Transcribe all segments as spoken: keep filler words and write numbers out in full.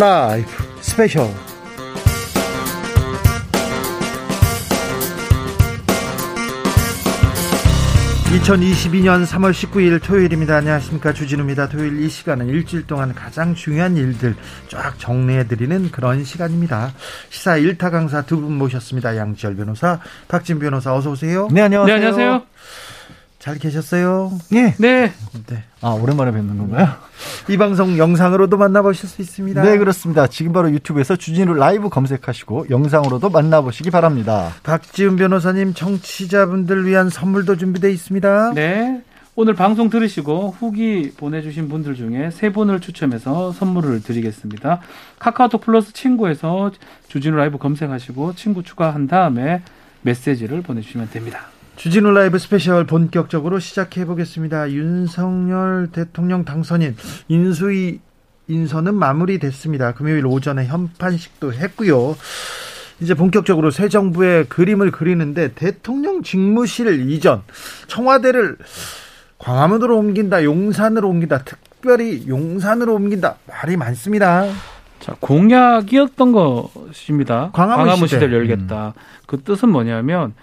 라이브 스페셜. 이천이십이년 삼월 십구일 토요일입니다. 안녕하십니까, 주진우입니다. 토요일 이 시간은 일주일 동안 가장 중요한 일들 쫙 정리해드리는 그런 시간입니다. 시사 일타 강사 두 분 모셨습니다. 양지열 변호사, 박진 변호사, 어서 오세요. 네, 안녕하세요. 네, 안녕하세요. 잘 계셨어요? 네. 네. 네. 아, 오랜만에 뵙는 건가요? 이 방송 영상으로도 만나보실 수 있습니다. 네, 그렇습니다. 지금 바로 유튜브에서 주진우 라이브 검색하시고 영상으로도 만나보시기 바랍니다. 박지훈 변호사님, 청취자분들 위한 선물도 준비되어 있습니다. 네. 오늘 방송 들으시고 후기 보내주신 분들 중에 세 분을 추첨해서 선물을 드리겠습니다. 카카오톡 플러스 친구에서 주진우 라이브 검색하시고 친구 추가한 다음에 메시지를 보내주시면 됩니다. 주진우 라이브 스페셜 본격적으로 시작해보겠습니다. 윤석열 대통령 당선인 인수위 인선은 마무리됐습니다. 금요일 오전에 현판식도 했고요. 이제 본격적으로 새 정부의 그림을 그리는데, 대통령 직무실 이전, 청와대를 광화문으로 옮긴다, 용산으로 옮긴다, 특별히 용산으로 옮긴다, 말이 많습니다. 자, 공약이었던 것입니다. 광화문, 광화문 시대. 시대를 열겠다. 음. 그 뜻은 뭐냐면,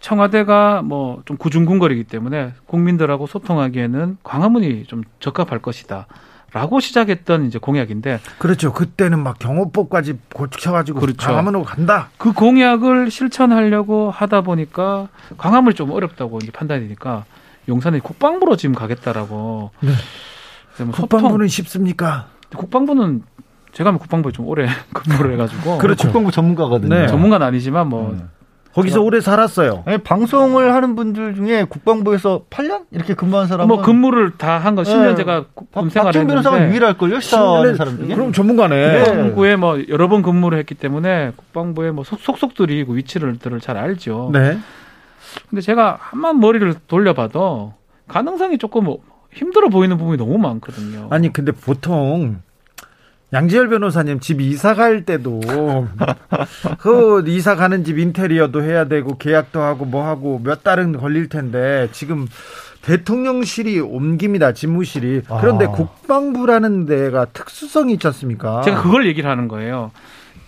청와대가 뭐 좀 구중궁거리기 때문에 국민들하고 소통하기에는 광화문이 좀 적합할 것이다 라고 시작했던 이제 공약인데. 그렇죠. 그때는 막 경호법까지 고쳐가지고 그렇죠. 광화문으로 간다. 그 공약을 실천하려고 하다 보니까 광화문이 좀 어렵다고 이제 판단이니까 용산에 국방부로 지금 가겠다라고. 네. 뭐 국방부는 쉽습니까? 국방부는 제가 하면 국방부에 좀 오래 근무를 해가지고. 그렇죠. 국방부 전문가거든요. 네. 전문가는 아니지만 뭐. 음. 거기서 오래 살았어요. 아니, 방송을 하는 분들 중에 국방부에서 팔 년 이렇게 근무한 사람은 뭐 근무를 다 한 거 십 년. 제가 검색을 했는데 박진 변호사가 유일할걸요. 시사하는 사람 중에. 그럼 전문가네. 국방부에 네. 뭐 여러 번 근무를 했기 때문에 국방부의 뭐 속속들이 그 위치를 잘 알죠. 네. 근데 제가 한번 머리를 돌려봐도 가능성이 조금 힘들어 보이는 부분이 너무 많거든요. 아니 근데 보통. 양지열 변호사님 집 이사 갈 때도 그 이사 가는 집 인테리어도 해야 되고 계약도 하고 뭐 하고 몇 달은 걸릴 텐데, 지금 대통령실이 옮깁니다. 집무실이. 그런데 아. 국방부라는 데가 특수성이 있지 않습니까? 제가 그걸 얘기를 하는 거예요.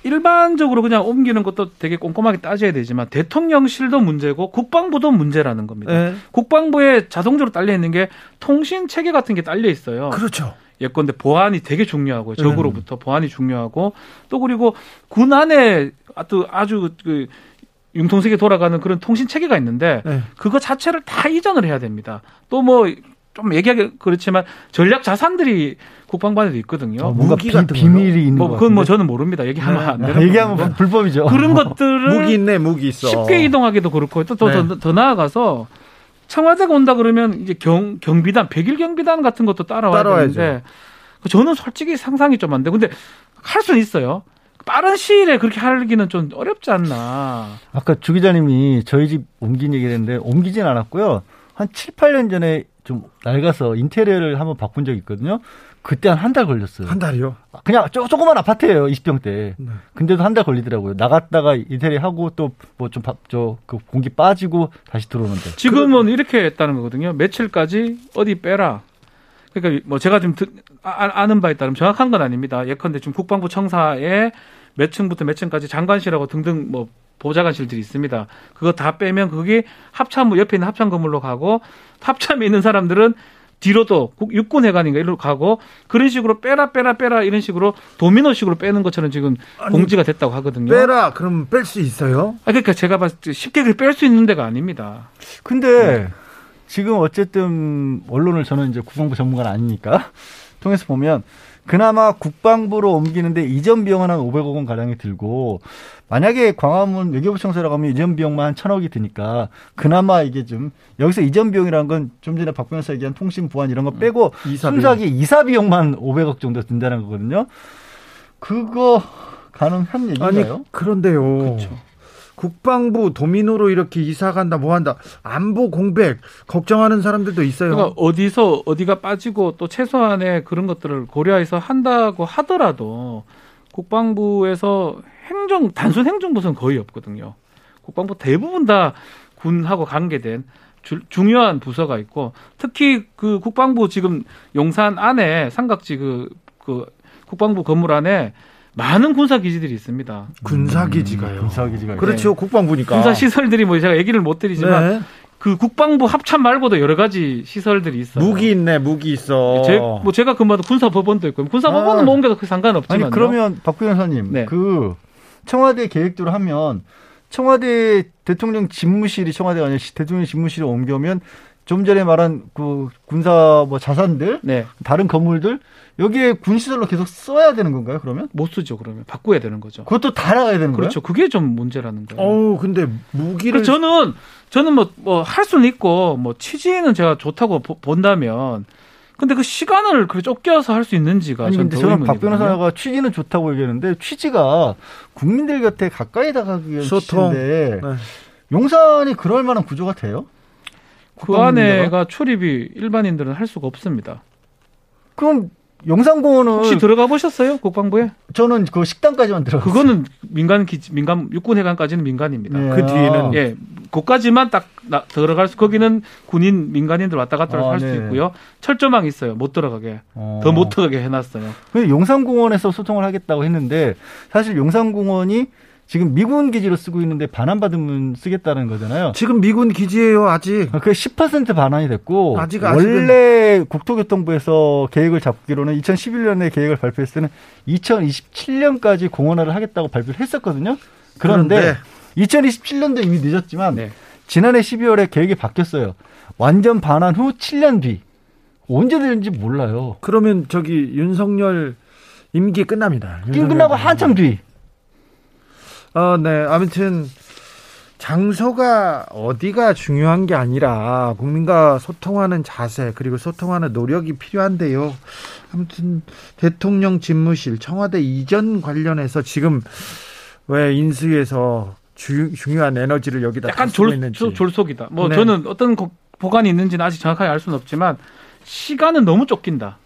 일반적으로 그냥 옮기는 것도 되게 꼼꼼하게 따져야 되지만 대통령실도 문제고 국방부도 문제라는 겁니다. 네. 국방부에 자동적으로 딸려 있는 게 통신 체계 같은 게 딸려 있어요. 그렇죠. 예컨대 보안이 되게 중요하고 적으로부터 음. 보안이 중요하고, 또 그리고 군 안에 또 아주 그 융통성에 돌아가는 그런 통신 체계가 있는데 네. 그거 자체를 다 이전을 해야 됩니다. 또 뭐 좀 얘기하기 그렇지만 전략 자산들이 국방부 안에도 있거든요. 어, 뭔가 비, 비밀이 있는 뭐, 그건 뭐 저는 모릅니다. 얘기하면 네. 안 되는 얘기하면 겁니다. 불법이죠. 그런 것들을 무기 있네, 무기 있어. 쉽게 이동하기도 그렇고 또 더 더 네. 더 나아가서. 청와대가 온다 그러면 이제 경, 경비단, 백일 경비단 같은 것도 따라와야 따라와야죠. 되는데 저는 솔직히 상상이 좀 안 돼. 근데 할 수는 있어요. 빠른 시일에 그렇게 하기는 좀 어렵지 않나. 아까 주 기자님이 저희 집 옮긴 얘기를 했는데 옮기진 않았고요. 한 칠, 팔 년 전에 좀 낡아서 인테리어를 한번 바꾼 적이 있거든요. 그때 한 한 달 걸렸어요. 한 달이요? 그냥 조, 조그만 아파트예요. 이십 평대. 네. 근데도 한 달 걸리더라고요. 나갔다가 인테리어하고 또 뭐 좀 저 그 공기 빠지고 다시 들어오는데. 지금은 그, 이렇게 했다는 거거든요. 며칠까지 어디 빼라. 그러니까 뭐 제가 지금 듣, 아, 아는 바에 따르면 정확한 건 아닙니다. 예컨대 지금 국방부 청사에 몇 층부터 몇 층까지 장관실하고 등등 뭐 보좌관실들이 있습니다. 그거 다 빼면 그게 합참 옆에 있는 합참 건물로 가고, 합참에 있는 사람들은 뒤로도 육군회관인가 이리로 가고, 그런 식으로 빼라 빼라 빼라 이런 식으로 도미노식으로 빼는 것처럼 지금 아니, 공지가 됐다고 하거든요. 빼라 그럼 뺄 수 있어요? 아, 그러니까 제가 봤을 때 쉽게 뺄 수 있는 데가 아닙니다. 근데 네. 지금 어쨌든 언론을, 저는 이제 국방부 전문가는 아니니까 통해서 보면 그나마 국방부로 옮기는데 이전 비용은 한 오백억 원 가량이 들고, 만약에 광화문 외교부 청사라고 하면 이전 비용만 한 천억이 드니까 그나마 이게 좀, 여기서 이전 비용이라는 건 좀 전에 박 변호사 얘기한 통신 보안 이런 거 빼고 이사 순수하게 비용. 이사 비용만 오백억 정도 든다는 거거든요. 그거 가능한 얘기인가요? 아니 그런데요. 그렇죠. 국방부 도미노로 이렇게 이사 간다 뭐 한다, 안보 공백 걱정하는 사람들도 있어요. 그러니까 어디서 어디가 빠지고 또 최소한의 그런 것들을 고려해서 한다고 하더라도 국방부에서 행정, 단순 행정부서는 거의 없거든요. 국방부 대부분 다 군하고 관계된 주, 중요한 부서가 있고, 특히 그 국방부 지금 용산 안에 삼각지 그, 그 국방부 건물 안에 많은 군사 기지들이 있습니다. 군사 기지가요. 음, 군사 기지가. 그렇죠. 네. 국방부니까. 군사 시설들이 뭐 제가 얘기를 못 드리지만 네. 그 국방부 합참 말고도 여러 가지 시설들이 있어요. 무기 있네, 무기 있어. 제, 뭐 제가 근무하던 군사 법원도 있고, 군사 법원은 아. 뭐 옮겨도 상관없지만. 아니 그러면 박 변호사님, 네. 그 청와대 계획대로 하면 청와대 대통령 집무실이 청와대가 아니라 대통령 집무실에 옮겨면. 좀 전에 말한 그 군사 뭐 자산들, 네. 다른 건물들 여기에 군시설로 계속 써야 되는 건가요? 그러면 못 쓰죠. 그러면 바꿔야 되는 거죠. 그것도 다 나가야 되는 거예요? 그렇죠. 그게 좀 문제라는 거예요. 어, 근데 무기를 저는 저는 뭐 뭐 할 수는 있고 뭐 취지는 제가 좋다고 보, 본다면. 근데 그 시간을 그렇게 쫓겨서 할 수 있는지가 아니, 근데 저는 박 변호사가 취지는 좋다고 얘기했는데 취지가 국민들 곁에 가까이 다가기 위한 취지인데 네. 용산이 그럴 만한 구조가 돼요? 그 안에가 출입이 일반인들은 할 수가 없습니다. 그럼 용산공원은 혹시 들어가 보셨어요? 국방부에? 저는 그 식당까지만 들어갔어요. 그거는 민간 기지, 민간 육군해관까지는 민간입니다. 예. 그 뒤에는 예, 그까지만 딱 나, 들어갈 수. 거기는 군인, 민간인들 왔다 갔다 아, 할 수 있고요. 철조망이 있어요. 못 들어가게, 어. 더 못 들어가게 해놨어요. 근데 용산공원에서 소통을 하겠다고 했는데 사실 용산공원이 지금 미군 기지로 쓰고 있는데 반환 받으면 쓰겠다는 거잖아요. 지금 미군 기지예요, 아직. 그 십 퍼센트 반환이 됐고 아직 원래 국토교통부에서 계획을 잡기로는 이천십일 년에 계획을 발표했을 때는 이천이십칠 년까지 공원화를 하겠다고 발표를 했었거든요. 그런데, 그런데. 이천이십칠 년도 이미 늦었지만 네. 지난해 십이월에 계획이 바뀌었어요. 완전 반환 후 칠 년 뒤. 언제 되는지 몰라요. 그러면 저기 윤석열 임기 끝납니다. 임기 끝나고 한참 뒤. 어, 네. 아무튼 장소가 어디가 중요한 게 아니라 국민과 소통하는 자세 그리고 소통하는 노력이 필요한데요. 아무튼 대통령 집무실 청와대 이전 관련해서 지금 왜 인수위에서 주, 중요한 에너지를 여기다 약간 졸, 있는지. 졸속이다. 뭐 네. 저는 어떤 고, 보관이 있는지는 아직 정확하게 알 수는 없지만 시간은 너무 쫓긴다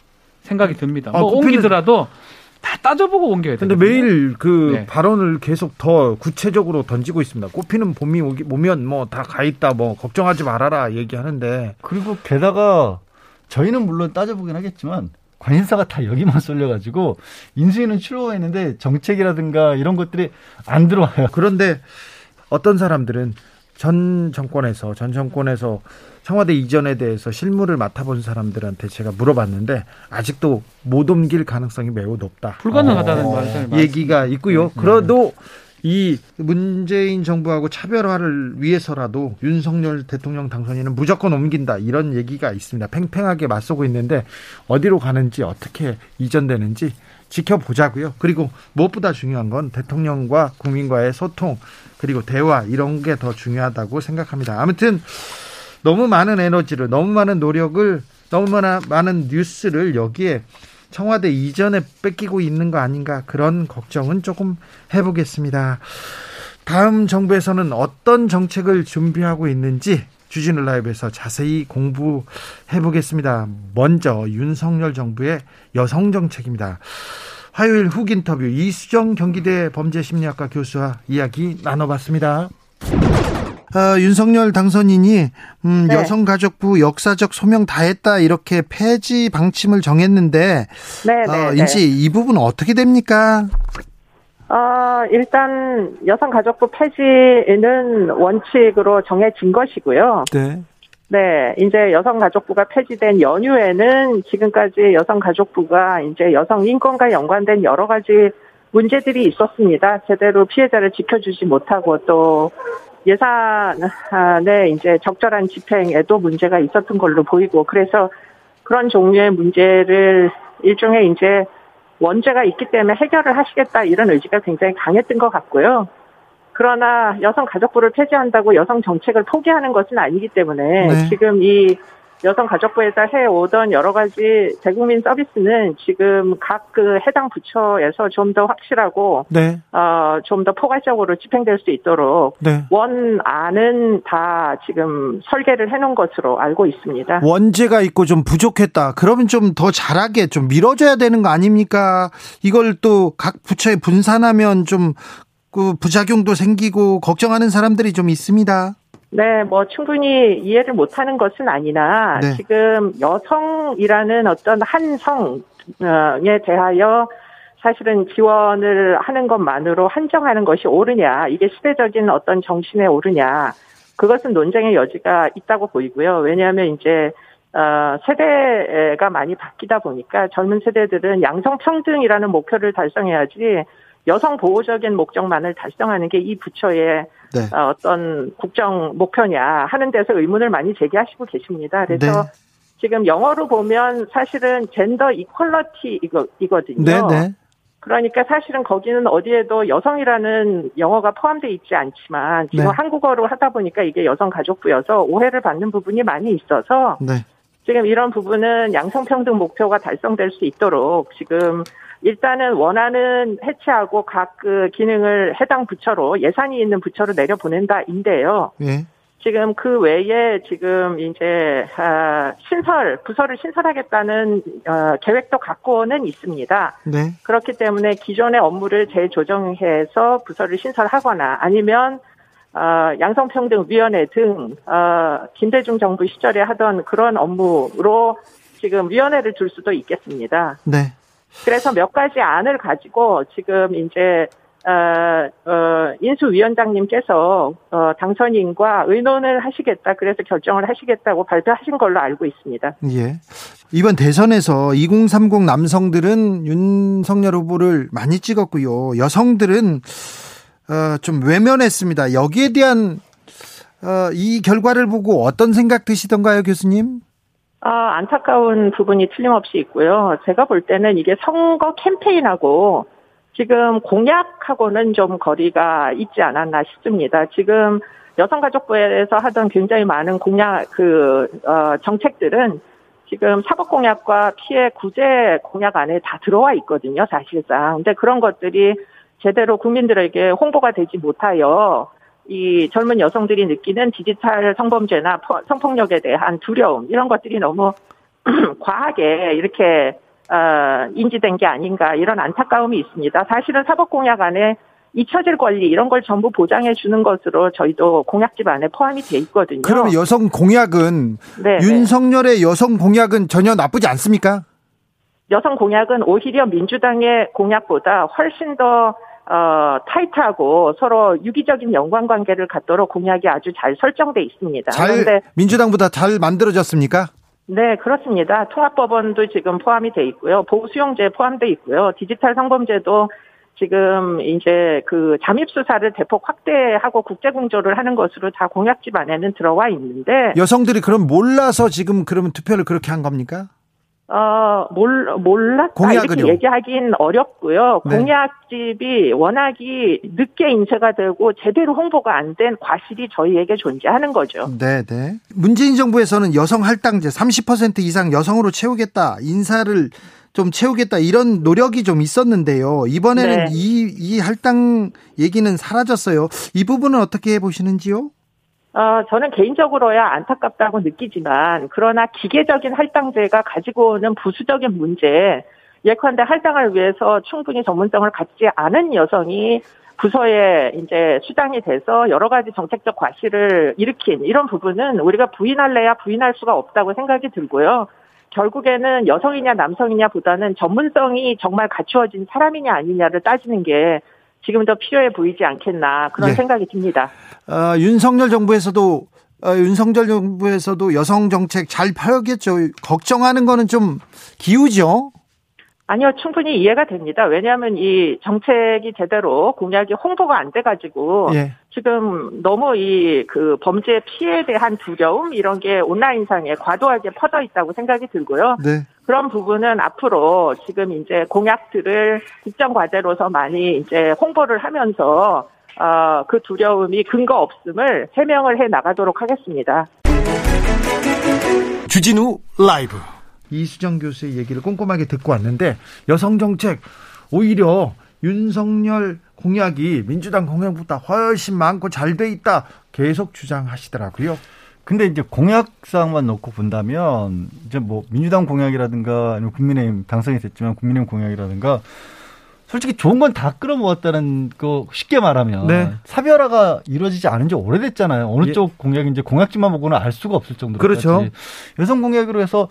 생각이 듭니다. 아, 뭐 그 옮기더라도. 다 따져보고 옮겨야 돼요. 근데 매일 그 네. 발언을 계속 더 구체적으로 던지고 있습니다. 꼽히는 봄이 오기, 오면 뭐 다 가 있다, 뭐 걱정하지 말아라 얘기하는데. 그리고 게다가 저희는 물론 따져보긴 하겠지만 관심사가 다 여기만 쏠려가지고 인수위는 출범했는데 정책이라든가 이런 것들이 안 들어와요. 그런데 어떤 사람들은 전 정권에서, 전 정권에서 청와대 이전에 대해서 실무를 맡아본 사람들한테 제가 물어봤는데 아직도 못 옮길 가능성이 매우 높다. 불가능하다는 어, 말씀을 얘기가 있고요. 네. 그래도 이 문재인 정부하고 차별화를 위해서라도 윤석열 대통령 당선인은 무조건 옮긴다. 이런 얘기가 있습니다. 팽팽하게 맞서고 있는데 어디로 가는지 어떻게 이전되는지 지켜보자고요. 그리고 무엇보다 중요한 건 대통령과 국민과의 소통 그리고 대화 이런 게 더 중요하다고 생각합니다. 아무튼 너무 많은 에너지를, 너무 많은 노력을, 너무 많은 뉴스를 여기에 청와대 이전에 뺏기고 있는 거 아닌가 그런 걱정은 조금 해보겠습니다. 다음 정부에서는 어떤 정책을 준비하고 있는지 주진우 라이브에서 자세히 공부해보겠습니다. 먼저 윤석열 정부의 여성 정책입니다. 화요일 훅 인터뷰 이수정 경기대 범죄심리학과 교수와 이야기 나눠봤습니다. 어, 윤석열 당선인이 음, 네. 여성가족부 역사적 소명 다했다 이렇게 폐지 방침을 정했는데 네, 네, 어, 인지 네. 이 부분 어떻게 됩니까? 어, 일단 여성가족부 폐지는 원칙으로 정해진 것이고요. 네. 네, 이제 여성가족부가 폐지된 연유에는 지금까지 여성가족부가 이제 여성 인권과 연관된 여러 가지 문제들이 있었습니다. 제대로 피해자를 지켜주지 못하고 또 예산에 이제 적절한 집행에도 문제가 있었던 걸로 보이고, 그래서 그런 종류의 문제를 일종의 이제 원죄가 있기 때문에 해결을 하시겠다 이런 의지가 굉장히 강했던 것 같고요. 그러나 여성가족부를 폐지한다고 여성 정책을 포기하는 것은 아니기 때문에 네. 지금 이 여성가족부에서 해오던 여러 가지 대국민 서비스는 지금 각 그 해당 부처에서 좀 더 확실하고 네. 어, 좀 더 포괄적으로 집행될 수 있도록 네. 원안은 다 지금 설계를 해놓은 것으로 알고 있습니다. 원제가 있고 좀 부족했다. 그러면 좀 더 잘하게 좀 밀어줘야 되는 거 아닙니까? 이걸 또 각 부처에 분산하면 좀 그 부작용도 생기고 걱정하는 사람들이 좀 있습니다. 네, 뭐 충분히 이해를 못하는 것은 아니나 네. 지금 여성이라는 어떤 한 성에 대하여 사실은 지원을 하는 것만으로 한정하는 것이 옳으냐, 이게 시대적인 어떤 정신에 옳으냐, 그것은 논쟁의 여지가 있다고 보이고요. 왜냐하면 이제 어, 세대가 많이 바뀌다 보니까 젊은 세대들은 양성평등이라는 목표를 달성해야지 여성 보호적인 목적만을 달성하는 게 이 부처의 네. 어, 어떤 국정 목표냐 하는 데서 의문을 많이 제기하시고 계십니다. 그래서 네. 지금 영어로 보면 사실은 젠더 이퀄러티 이거, 이거든요. 네, 네. 그러니까 사실은 거기는 어디에도 여성이라는 영어가 포함되어 있지 않지만 지금 네. 한국어로 하다 보니까 이게 여성가족부여서 오해를 받는 부분이 많이 있어서 네. 지금 이런 부분은 양성평등 목표가 달성될 수 있도록 지금 일단은 원하는 해체하고 각 그 기능을 해당 부처로 예산이 있는 부처로 내려보낸다인데요. 네. 지금 그 외에 지금 이제 신설 부서를 신설하겠다는 계획도 갖고는 있습니다. 네. 그렇기 때문에 기존의 업무를 재조정해서 부서를 신설하거나 아니면 양성평등위원회 등 김대중 정부 시절에 하던 그런 업무로 지금 위원회를 둘 수도 있겠습니다. 네. 그래서 몇 가지 안을 가지고 지금 이제 어, 어, 인수위원장님께서 어, 당선인과 의논을 하시겠다, 그래서 결정을 하시겠다고 발표하신 걸로 알고 있습니다. 예. 이번 대선에서 이공삼공 남성들은 윤석열 후보를 많이 찍었고요. 여성들은 어, 좀 외면했습니다. 여기에 대한 어, 이 결과를 보고 어떤 생각 드시던가요, 교수님? 아, 안타까운 부분이 틀림없이 있고요. 제가 볼 때는 이게 선거 캠페인하고 지금 공약하고는 좀 거리가 있지 않았나 싶습니다. 지금 여성가족부에서 하던 굉장히 많은 공약, 그, 어, 정책들은 지금 사법공약과 피해 구제 공약 안에 다 들어와 있거든요, 사실상. 근데 그런 것들이 제대로 국민들에게 홍보가 되지 못하여 이 젊은 여성들이 느끼는 디지털 성범죄나 성폭력에 대한 두려움, 이런 것들이 너무 과하게 이렇게 어, 인지된 게 아닌가, 이런 안타까움이 있습니다. 사실은 사법공약 안에 잊혀질 권리 이런 걸 전부 보장해 주는 것으로 저희도 공약집 안에 포함이 돼 있거든요. 그럼 여성 공약은 네, 윤석열의 네. 여성 공약은 전혀 나쁘지 않습니까? 여성 공약은 오히려 민주당의 공약보다 훨씬 더 어, 타이트하고 서로 유기적인 연관관계를 갖도록 공약이 아주 잘 설정돼 있습니다. 잘, 그런데 민주당보다 잘 만들어졌습니까? 네, 그렇습니다. 통합법원도 지금 포함이 돼 있고요. 보호수용제 포함돼 있고요. 디지털 성범죄도 지금 이제 그 잠입수사를 대폭 확대하고 국제공조를 하는 것으로 다 공약집 안에는 들어와 있는데. 여성들이 그럼 몰라서 지금 그러면 투표를 그렇게 한 겁니까? 어, 몰, 몰랐다. 공약은요? 이렇게 얘기하긴 어렵고요. 네. 공약집이 워낙이 늦게 인쇄가 되고 제대로 홍보가 안 된 과실이 저희에게 존재하는 거죠. 네, 네. 문재인 정부에서는 여성 할당제 삼십 퍼센트 이상 여성으로 채우겠다, 인사를 좀 채우겠다, 이런 노력이 좀 있었는데요. 이번에는 네. 이, 이 할당 얘기는 사라졌어요. 이 부분은 어떻게 보시는지요? 어, 저는 개인적으로야 안타깝다고 느끼지만, 그러나 기계적인 할당제가 가지고 오는 부수적인 문제, 예컨대 할당을 위해서 충분히 전문성을 갖지 않은 여성이 부서에 이제 수장이 돼서 여러 가지 정책적 과실을 일으킨 이런 부분은 우리가 부인할래야 부인할 수가 없다고 생각이 들고요. 결국에는 여성이냐 남성이냐 보다는 전문성이 정말 갖추어진 사람이냐 아니냐를 따지는 게 지금 더 필요해 보이지 않겠나, 그런 네. 생각이 듭니다. 어, 윤석열 정부에서도 어, 윤석열 정부에서도 여성 정책 잘 펴겠죠. 걱정하는 거는 좀 기우죠? 아니요, 충분히 이해가 됩니다. 왜냐하면 이 정책이 제대로 공약이 홍보가 안 돼가지고 예. 지금 너무 이 그 범죄 피해에 대한 두려움 이런 게 온라인상에 과도하게 퍼져 있다고 생각이 들고요. 네. 그런 부분은 앞으로 지금 이제 공약들을 국정 과제로서 많이 이제 홍보를 하면서 어, 그 두려움이 근거 없음을 해명을 해 나가도록 하겠습니다. 주진우 라이브. 이수정 교수의 얘기를 꼼꼼하게 듣고 왔는데, 여성 정책 오히려 윤석열 공약이 민주당 공약보다 훨씬 많고 잘 돼 있다 계속 주장하시더라고요. 근데 이제 공약상만 놓고 본다면 이제 뭐 민주당 공약이라든가 아니면 국민의힘 당선이 됐지만 국민의힘 공약이라든가 솔직히 좋은 건 다 끌어모았다는 거, 쉽게 말하면 네. 사별화가 이루어지지 않은 지 오래됐잖아요. 어느 예. 쪽 공약인지 공약집만 보고는 알 수가 없을 정도로. 그렇죠. 여성 공약으로 해서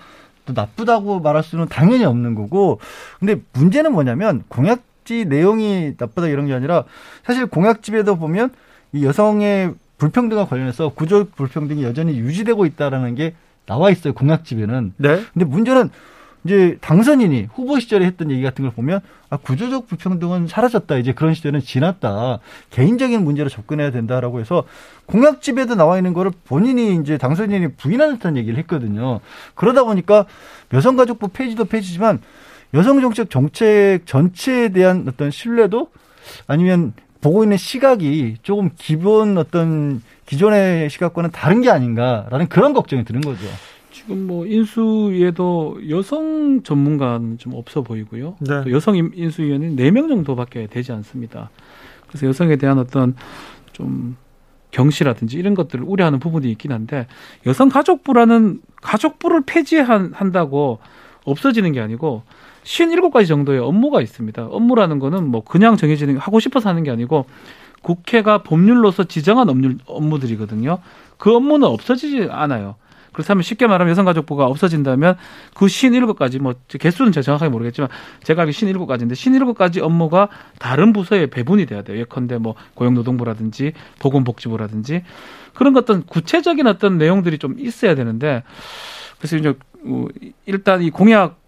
또 나쁘다고 말할 수는 당연히 없는 거고, 근데 문제는 뭐냐면 공약지 내용이 나쁘다 이런 게 아니라 사실 공약집에도 보면 이 여성의 불평등과 관련해서 구조적 불평등이 여전히 유지되고 있다라는 게 나와 있어요, 공약집에는. 네. 근데 문제는 이제 당선인이 후보 시절에 했던 얘기 같은 걸 보면 아, 구조적 불평등은 사라졌다, 이제 그런 시대는 지났다, 개인적인 문제로 접근해야 된다라고 해서 공약집에도 나와 있는 거를 본인이 이제 당선인이 부인하는 듯한 얘기를 했거든요. 그러다 보니까 여성가족부 페이지도 페이지지만 여성정책 정책 전체에 대한 어떤 신뢰도 아니면 보고 있는 시각이 조금 기본 어떤 기존의 시각과는 다른 게 아닌가라는 그런 걱정이 드는 거죠. 지금 뭐 인수위에도 여성 전문가는 좀 없어 보이고요. 네. 또 여성 인수위원은 네 명 정도밖에 되지 않습니다. 그래서 여성에 대한 어떤 좀 경시라든지 이런 것들을 우려하는 부분이 있긴 한데, 여성가족부라는 가족부를 폐지한다고 없어지는 게 아니고 오십칠 가지 정도의 업무가 있습니다. 업무라는 거는 뭐 그냥 정해지는, 하고 싶어서 하는 게 아니고 국회가 법률로서 지정한 업무, 업무들이거든요. 그 업무는 없어지지 않아요. 그렇다면 쉽게 말하면 여성가족부가 없어진다면 그 오십칠 가지, 뭐 개수는 제가 정확하게 모르겠지만 제가 알기 오십칠 가지인데 오십칠 가지 업무가 다른 부서에 배분이 돼야 돼요. 예컨대 뭐 고용노동부라든지 보건복지부라든지 그런 어떤 구체적인 어떤 내용들이 좀 있어야 되는데, 그래서 이제 일단 이 공약,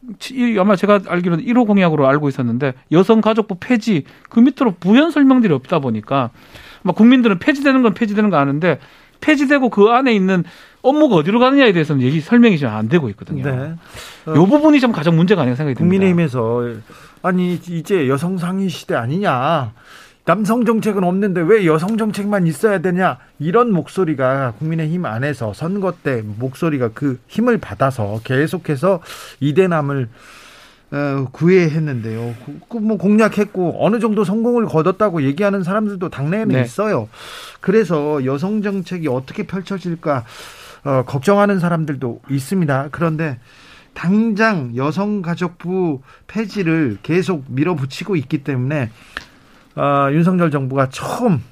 아마 제가 알기로는 일 호 공약으로 알고 있었는데 여성가족부 폐지 그 밑으로 부연 설명들이 없다 보니까 막 국민들은 폐지되는 건 폐지되는 거 아는데 폐지되고 그 안에 있는 업무가 어디로 가느냐에 대해서는 얘기 설명이 좀 안 되고 있거든요. 네. 어, 이 부분이 좀 가장 문제가 아닌가 생각이 듭니다. 국민의힘에서 아니 이제 여성 상위 시대 아니냐, 남성 정책은 없는데 왜 여성 정책만 있어야 되냐, 이런 목소리가 국민의힘 안에서 선거 때 목소리가 그 힘을 받아서 계속해서 이대남을 구애했는데요. 뭐 공략했고 어느 정도 성공을 거뒀다고 얘기하는 사람들도 당내에는 네. 있어요. 그래서 여성 정책이 어떻게 펼쳐질까 어, 걱정하는 사람들도 있습니다. 그런데 당장 여성가족부 폐지를 계속 밀어붙이고 있기 때문에 어, 윤석열 정부가 처음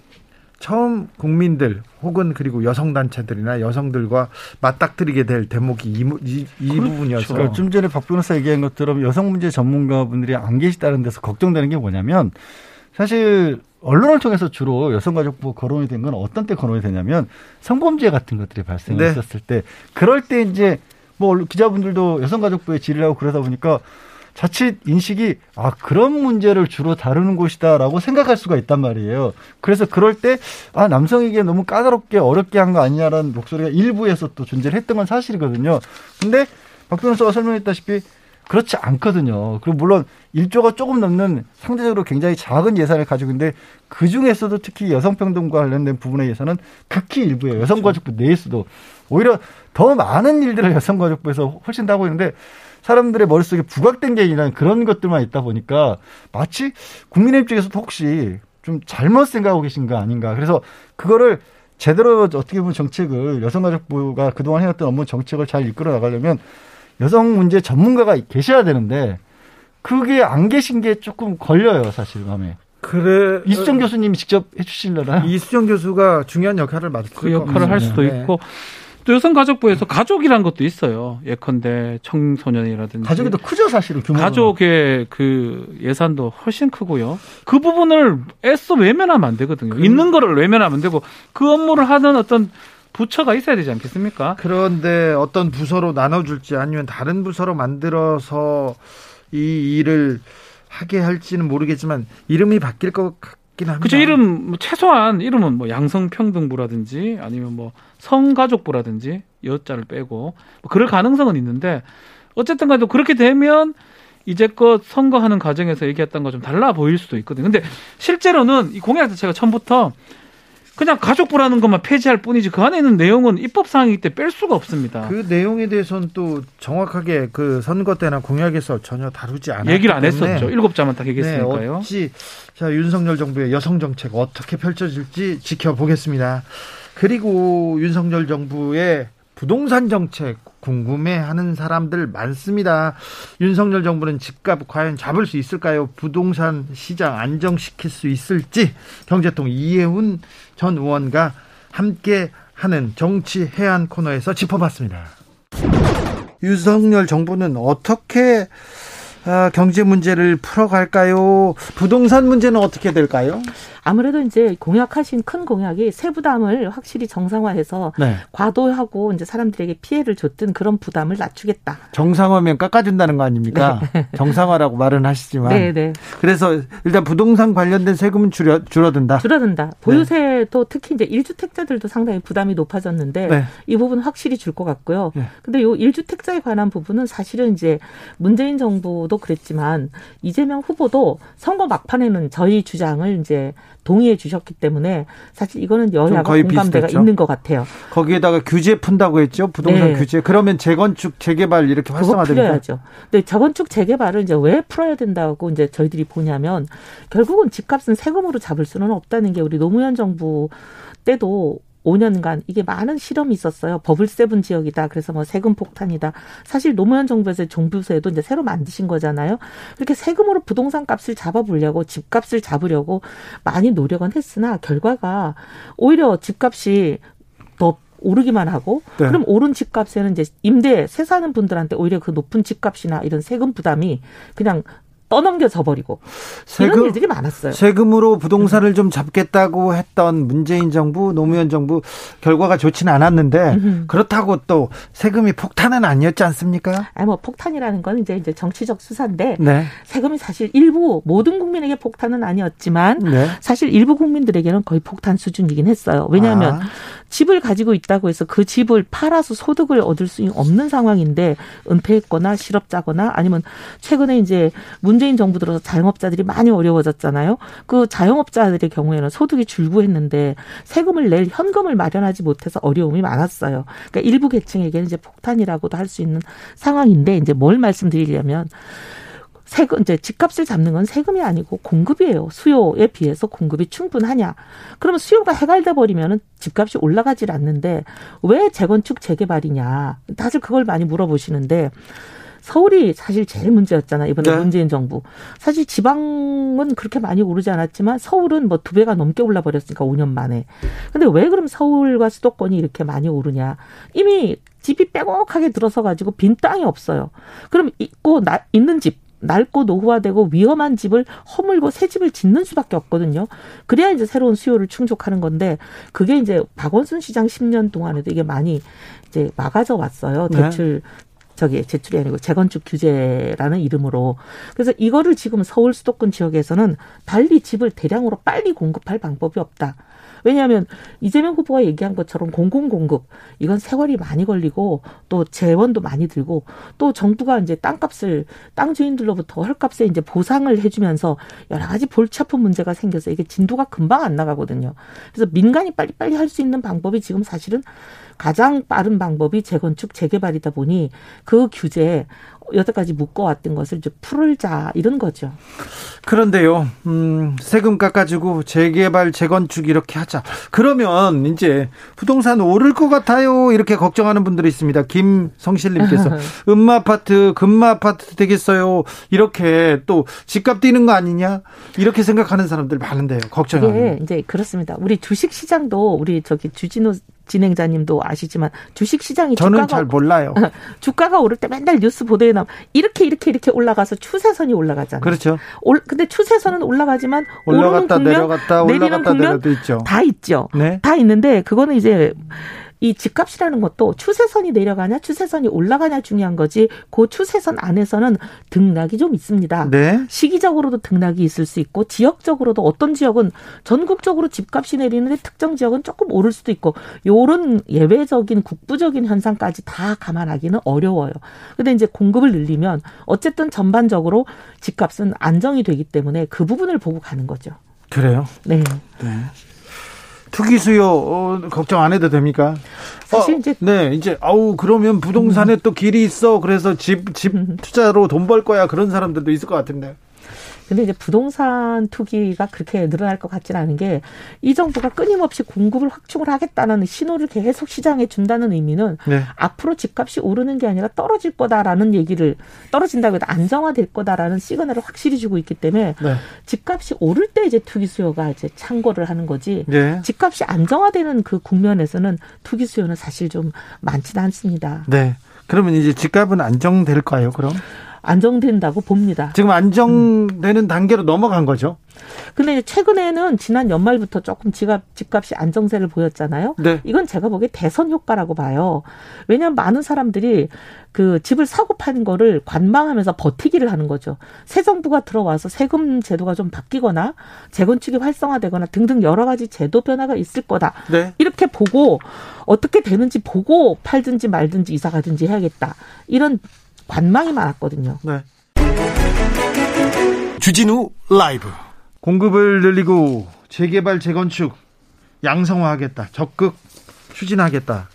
처음 국민들 혹은 그리고 여성단체들이나 여성들과 맞닥뜨리게 될 대목이 이, 이, 이 그렇죠. 부분이어서. 좀 전에 박 변호사 얘기한 것처럼 여성 문제 전문가분들이 안 계시다는 데서 걱정되는 게 뭐냐면, 사실 언론을 통해서 주로 여성가족부 거론이 된 건 어떤 때 거론이 되냐면 성범죄 같은 것들이 발생했었을 네. 때, 그럴 때 이제 뭐 기자분들도 여성가족부에 질의를 하고 그러다 보니까 자칫 인식이 아 그런 문제를 주로 다루는 곳이다라고 생각할 수가 있단 말이에요. 그래서 그럴 때 아 남성에게 너무 까다롭게 어렵게 한 거 아니냐라는 목소리가 일부에서 또 존재를 했던 건 사실이거든요. 근데 박 변호사가 설명했다시피 그렇지 않거든요. 그리고 물론 일조가 조금 넘는 상대적으로 굉장히 작은 예산을 가지고 있는데 그중에서도 특히 여성평등과 관련된 부분의 예산은 극히 일부예요. 여성가족부 내에서도 오히려 더 많은 일들을 여성가족부에서 훨씬 더 하고 있는데 사람들의 머릿속에 부각된 게 이런 그런 것들만 있다 보니까 마치 국민의힘 쪽에서도 혹시 좀 잘못 생각하고 계신 거 아닌가. 그래서 그거를 제대로 어떻게 보면 정책을, 여성가족부가 그동안 해왔던 업무 정책을 잘 이끌어 나가려면 여성 문제 전문가가 계셔야 되는데 그게 안 계신 게 조금 걸려요, 사실 마음에. 그래. 이수정 어, 교수님이 직접 해주시려나? 이수정 교수가 중요한 역할을 맡을 그 역할을 할 수도 네. 있고. 또 여성가족부에서 가족이라는 것도 있어요. 예컨대 청소년이라든지. 가족이 더 크죠, 사실은. 규모는. 가족의 그 예산도 훨씬 크고요. 그 부분을 애써 외면하면 안 되거든요. 그... 있는 거를 외면하면 안 되고 그 업무를 하는 어떤 부처가 있어야 되지 않겠습니까? 그런데 어떤 부서로 나눠줄지 아니면 다른 부서로 만들어서 이 일을 하게 할지는 모르겠지만 이름이 바뀔 것 같아요. 그죠, 이름 최소한 이름은 뭐 양성평등부라든지 아니면 뭐 성가족부라든지 여자를 빼고 뭐 그럴 가능성은 있는데, 어쨌든간에 그렇게 되면 이제껏 선거하는 과정에서 얘기했던 거 좀 달라 보일 수도 있거든요. 근데 실제로는 이 공약 자체가 처음부터 그냥 가족부라는 것만 폐지할 뿐이지 그 안에 있는 내용은 입법사항이기 때문에 뺄 수가 없습니다. 그 내용에 대해서는 또 정확하게 그 선거 때나 공약에서 전혀 다루지 않았기 때문에 얘기를 안 했었죠. 일곱 자만 딱 얘기했으니까요. 네, 어찌 자, 윤석열 정부의 여성정책 어떻게 펼쳐질지 지켜보겠습니다. 그리고 윤석열 정부의 부동산 정책 궁금해하는 사람들 많습니다. 윤석열 정부는 집값 과연 잡을 수 있을까요? 부동산 시장 안정시킬 수 있을지 경제통 이혜훈 전 의원과 함께하는 정치 해안 코너에서 짚어봤습니다. 윤석열 정부는 어떻게 아, 경제 문제를 풀어갈까요? 부동산 문제는 어떻게 될까요? 아무래도 이제 공약하신 큰 공약이 세 부담을 확실히 정상화해서 네. 과도하고 이제 사람들에게 피해를 줬던 그런 부담을 낮추겠다. 정상화면 깎아준다는 거 아닙니까? 네. 정상화라고 말은 하시지만. 네, 네. 그래서 일단 부동산 관련된 세금은 줄여, 줄어든다. 줄어든다. 보유세도 네. 특히 이제 일 주택자들도 상당히 부담이 높아졌는데 네. 이 부분 확실히 줄 것 같고요. 네. 근데 이 일 주택자에 관한 부분은 사실은 이제 문재인 정부도 그랬지만 이재명 후보도 선거 막판에는 저희 주장을 이제 동의해 주셨기 때문에 사실 이거는 여야가 공감대가 비슷했죠. 있는 것 같아요. 거기에다가 규제 푼다고 했죠. 부동산 네. 규제. 그러면 재건축 재개발 이렇게 활성화됩니다. 풀어야죠. 근데 재건축 재개발을 이제 왜 풀어야 된다고 이제 저희들이 보냐면 결국은 집값은 세금으로 잡을 수는 없다는 게 우리 노무현 정부 때도 오 년간 이게 많은 실험이 있었어요. 버블세븐 지역이다. 그래서 뭐 세금 폭탄이다. 사실 노무현 정부에서 종부세도 이제 새로 만드신 거잖아요. 그렇게 세금으로 부동산 값을 잡아보려고 집값을 잡으려고 많이 노력은 했으나 결과가 오히려 집값이 더 오르기만 하고 네. 그럼 오른 집값에는 이제 임대 세 사는 분들한테 오히려 그 높은 집값이나 이런 세금 부담이 그냥 떠넘겨져 버리고 세금, 이런 일들이 많았어요. 세금으로 부동산을 좀 잡겠다고 했던 문재인 정부, 노무현 정부 결과가 좋지는 않았는데 음흠. 그렇다고 또 세금이 폭탄은 아니었지 않습니까? 아니 뭐 폭탄이라는 건 이제 이제 정치적 수사인데 네. 세금이 사실 일부 모든 국민에게 폭탄은 아니었지만 네. 사실 일부 국민들에게는 거의 폭탄 수준이긴 했어요. 왜냐하면 아. 집을 가지고 있다고 해서 그 집을 팔아서 소득을 얻을 수 없는 상황인데 은폐했거나 실업자거나 아니면 최근에 이제 문 문재인 정부 들어서 자영업자들이 많이 어려워졌잖아요. 그 자영업자들의 경우에는 소득이 줄고했는데 세금을 낼 현금을 마련하지 못해서 어려움이 많았어요. 그러니까 일부 계층에게는 이제 폭탄이라고도 할 수 있는 상황인데 이제 뭘 말씀드리려면 세금 이제 집값을 잡는 건 세금이 아니고 공급이에요. 수요에 비해서 공급이 충분하냐? 그러면 수요가 해갈돼 버리면은 집값이 올라가질 않는데 왜 재건축 재개발이냐? 다들 그걸 많이 물어보시는데. 서울이 사실 제일 문제였잖아. 이번에 네. 문재인 정부. 사실 지방은 그렇게 많이 오르지 않았지만 서울은 뭐 두 배가 넘게 올라버렸으니까 오 년 만에. 근데 왜 그럼 서울과 수도권이 이렇게 많이 오르냐. 이미 집이 빼곡하게 들어서가지고 빈 땅이 없어요. 그럼 있고 나, 있는 집. 낡고 노후화되고 위험한 집을 허물고 새 집을 짓는 수밖에 없거든요. 그래야 이제 새로운 수요를 충족하는 건데 그게 이제 박원순 시장 십 년 동안에도 이게 많이 이제 막아져 왔어요. 대출. 네. 저기 제출이 아니고 재건축 규제라는 이름으로. 그래서 이거를 지금 서울 수도권 지역에서는 달리 집을 대량으로 빨리 공급할 방법이 없다. 왜냐하면 이재명 후보가 얘기한 것처럼 공공공급 이건 세월이 많이 걸리고 또 재원도 많이 들고 또 정부가 이제 땅값을 땅 주인들로부터 헐값에 이제 보상을 해주면서 여러 가지 골치 아픈 문제가 생겨서 이게 진도가 금방 안 나가거든요. 그래서 민간이 빨리빨리 할 수 있는 방법이 지금 사실은 가장 빠른 방법이 재건축 재개발이다 보니 그 규제에 여태까지 묶어왔던 것을 이제 풀자 이런 거죠. 그런데요. 음, 세금 깎아주고 재개발 재건축 이렇게 하자. 그러면 이제 부동산 오를 것 같아요. 이렇게 걱정하는 분들이 있습니다. 김성실님께서 은마 아파트 금마 아파트 되겠어요. 이렇게 또 집값 뛰는 거 아니냐. 이렇게 생각하는 사람들 많은데요. 걱정하는. 네, 이제 그렇습니다. 우리 주식시장도 우리 저기 주진우 진행자님도 아시지만 주식시장이 저는 주가가, 잘 몰라요. 주가가 오를 때 맨날 뉴스 보도에 나오면 이렇게 이렇게 이렇게 올라가서 추세선이 올라가잖아요. 그렇죠. 올, 근데 추세선은 올라가지만 올라갔다 오르는 국면, 내려갔다 올라갔다 국면, 내려도 있죠. 다 있죠. 네? 다 있는데 그거는 이제 이 집값이라는 것도 추세선이 내려가냐 추세선이 올라가냐 중요한 거지 그 추세선 안에서는 등락이 좀 있습니다. 네. 시기적으로도 등락이 있을 수 있고 지역적으로도 어떤 지역은 전국적으로 집값이 내리는데 특정 지역은 조금 오를 수도 있고 이런 예외적인 국부적인 현상까지 다 감안하기는 어려워요. 그런데 이제 공급을 늘리면 어쨌든 전반적으로 집값은 안정이 되기 때문에 그 부분을 보고 가는 거죠. 그래요? 네. 네. 투기 수요 어, 걱정 안 해도 됩니까? 사실 어, 이제 네 이제 아우 그러면 부동산에 음. 또 길이 있어 그래서 집 집 투자로 돈 벌 거야 그런 사람들도 있을 것 같은데. 근데 이제 부동산 투기가 그렇게 늘어날 것 같지는 않은 게 이 정부가 끊임없이 공급을 확충을 하겠다는 신호를 계속 시장에 준다는 의미는 네. 앞으로 집값이 오르는 게 아니라 떨어질 거다라는 얘기를 떨어진다고 해도 안정화될 거다라는 시그널을 확실히 주고 있기 때문에 네. 집값이 오를 때 이제 투기 수요가 이제 창궐을 하는 거지 네. 집값이 안정화되는 그 국면에서는 투기 수요는 사실 좀 많지는 않습니다. 네. 그러면 이제 집값은 안정될까요, 그럼? 안정된다고 봅니다. 지금 안정되는 음. 단계로 넘어간 거죠. 근데 최근에는 지난 연말부터 조금 집값, 집값이 안정세를 보였잖아요. 네. 이건 제가 보기에 대선 효과라고 봐요. 왜냐하면 많은 사람들이 그 집을 사고 파는 거를 관망하면서 버티기를 하는 거죠. 새 정부가 들어와서 세금 제도가 좀 바뀌거나 재건축이 활성화되거나 등등 여러 가지 제도 변화가 있을 거다. 네. 이렇게 보고 어떻게 되는지 보고 팔든지 말든지 이사 가든지 해야겠다. 이런 관망이 많았거든요. 네. 주진우 라이브. 공급을 늘리고 재개발 재건축 양성화하겠다. 적극 추진하겠다.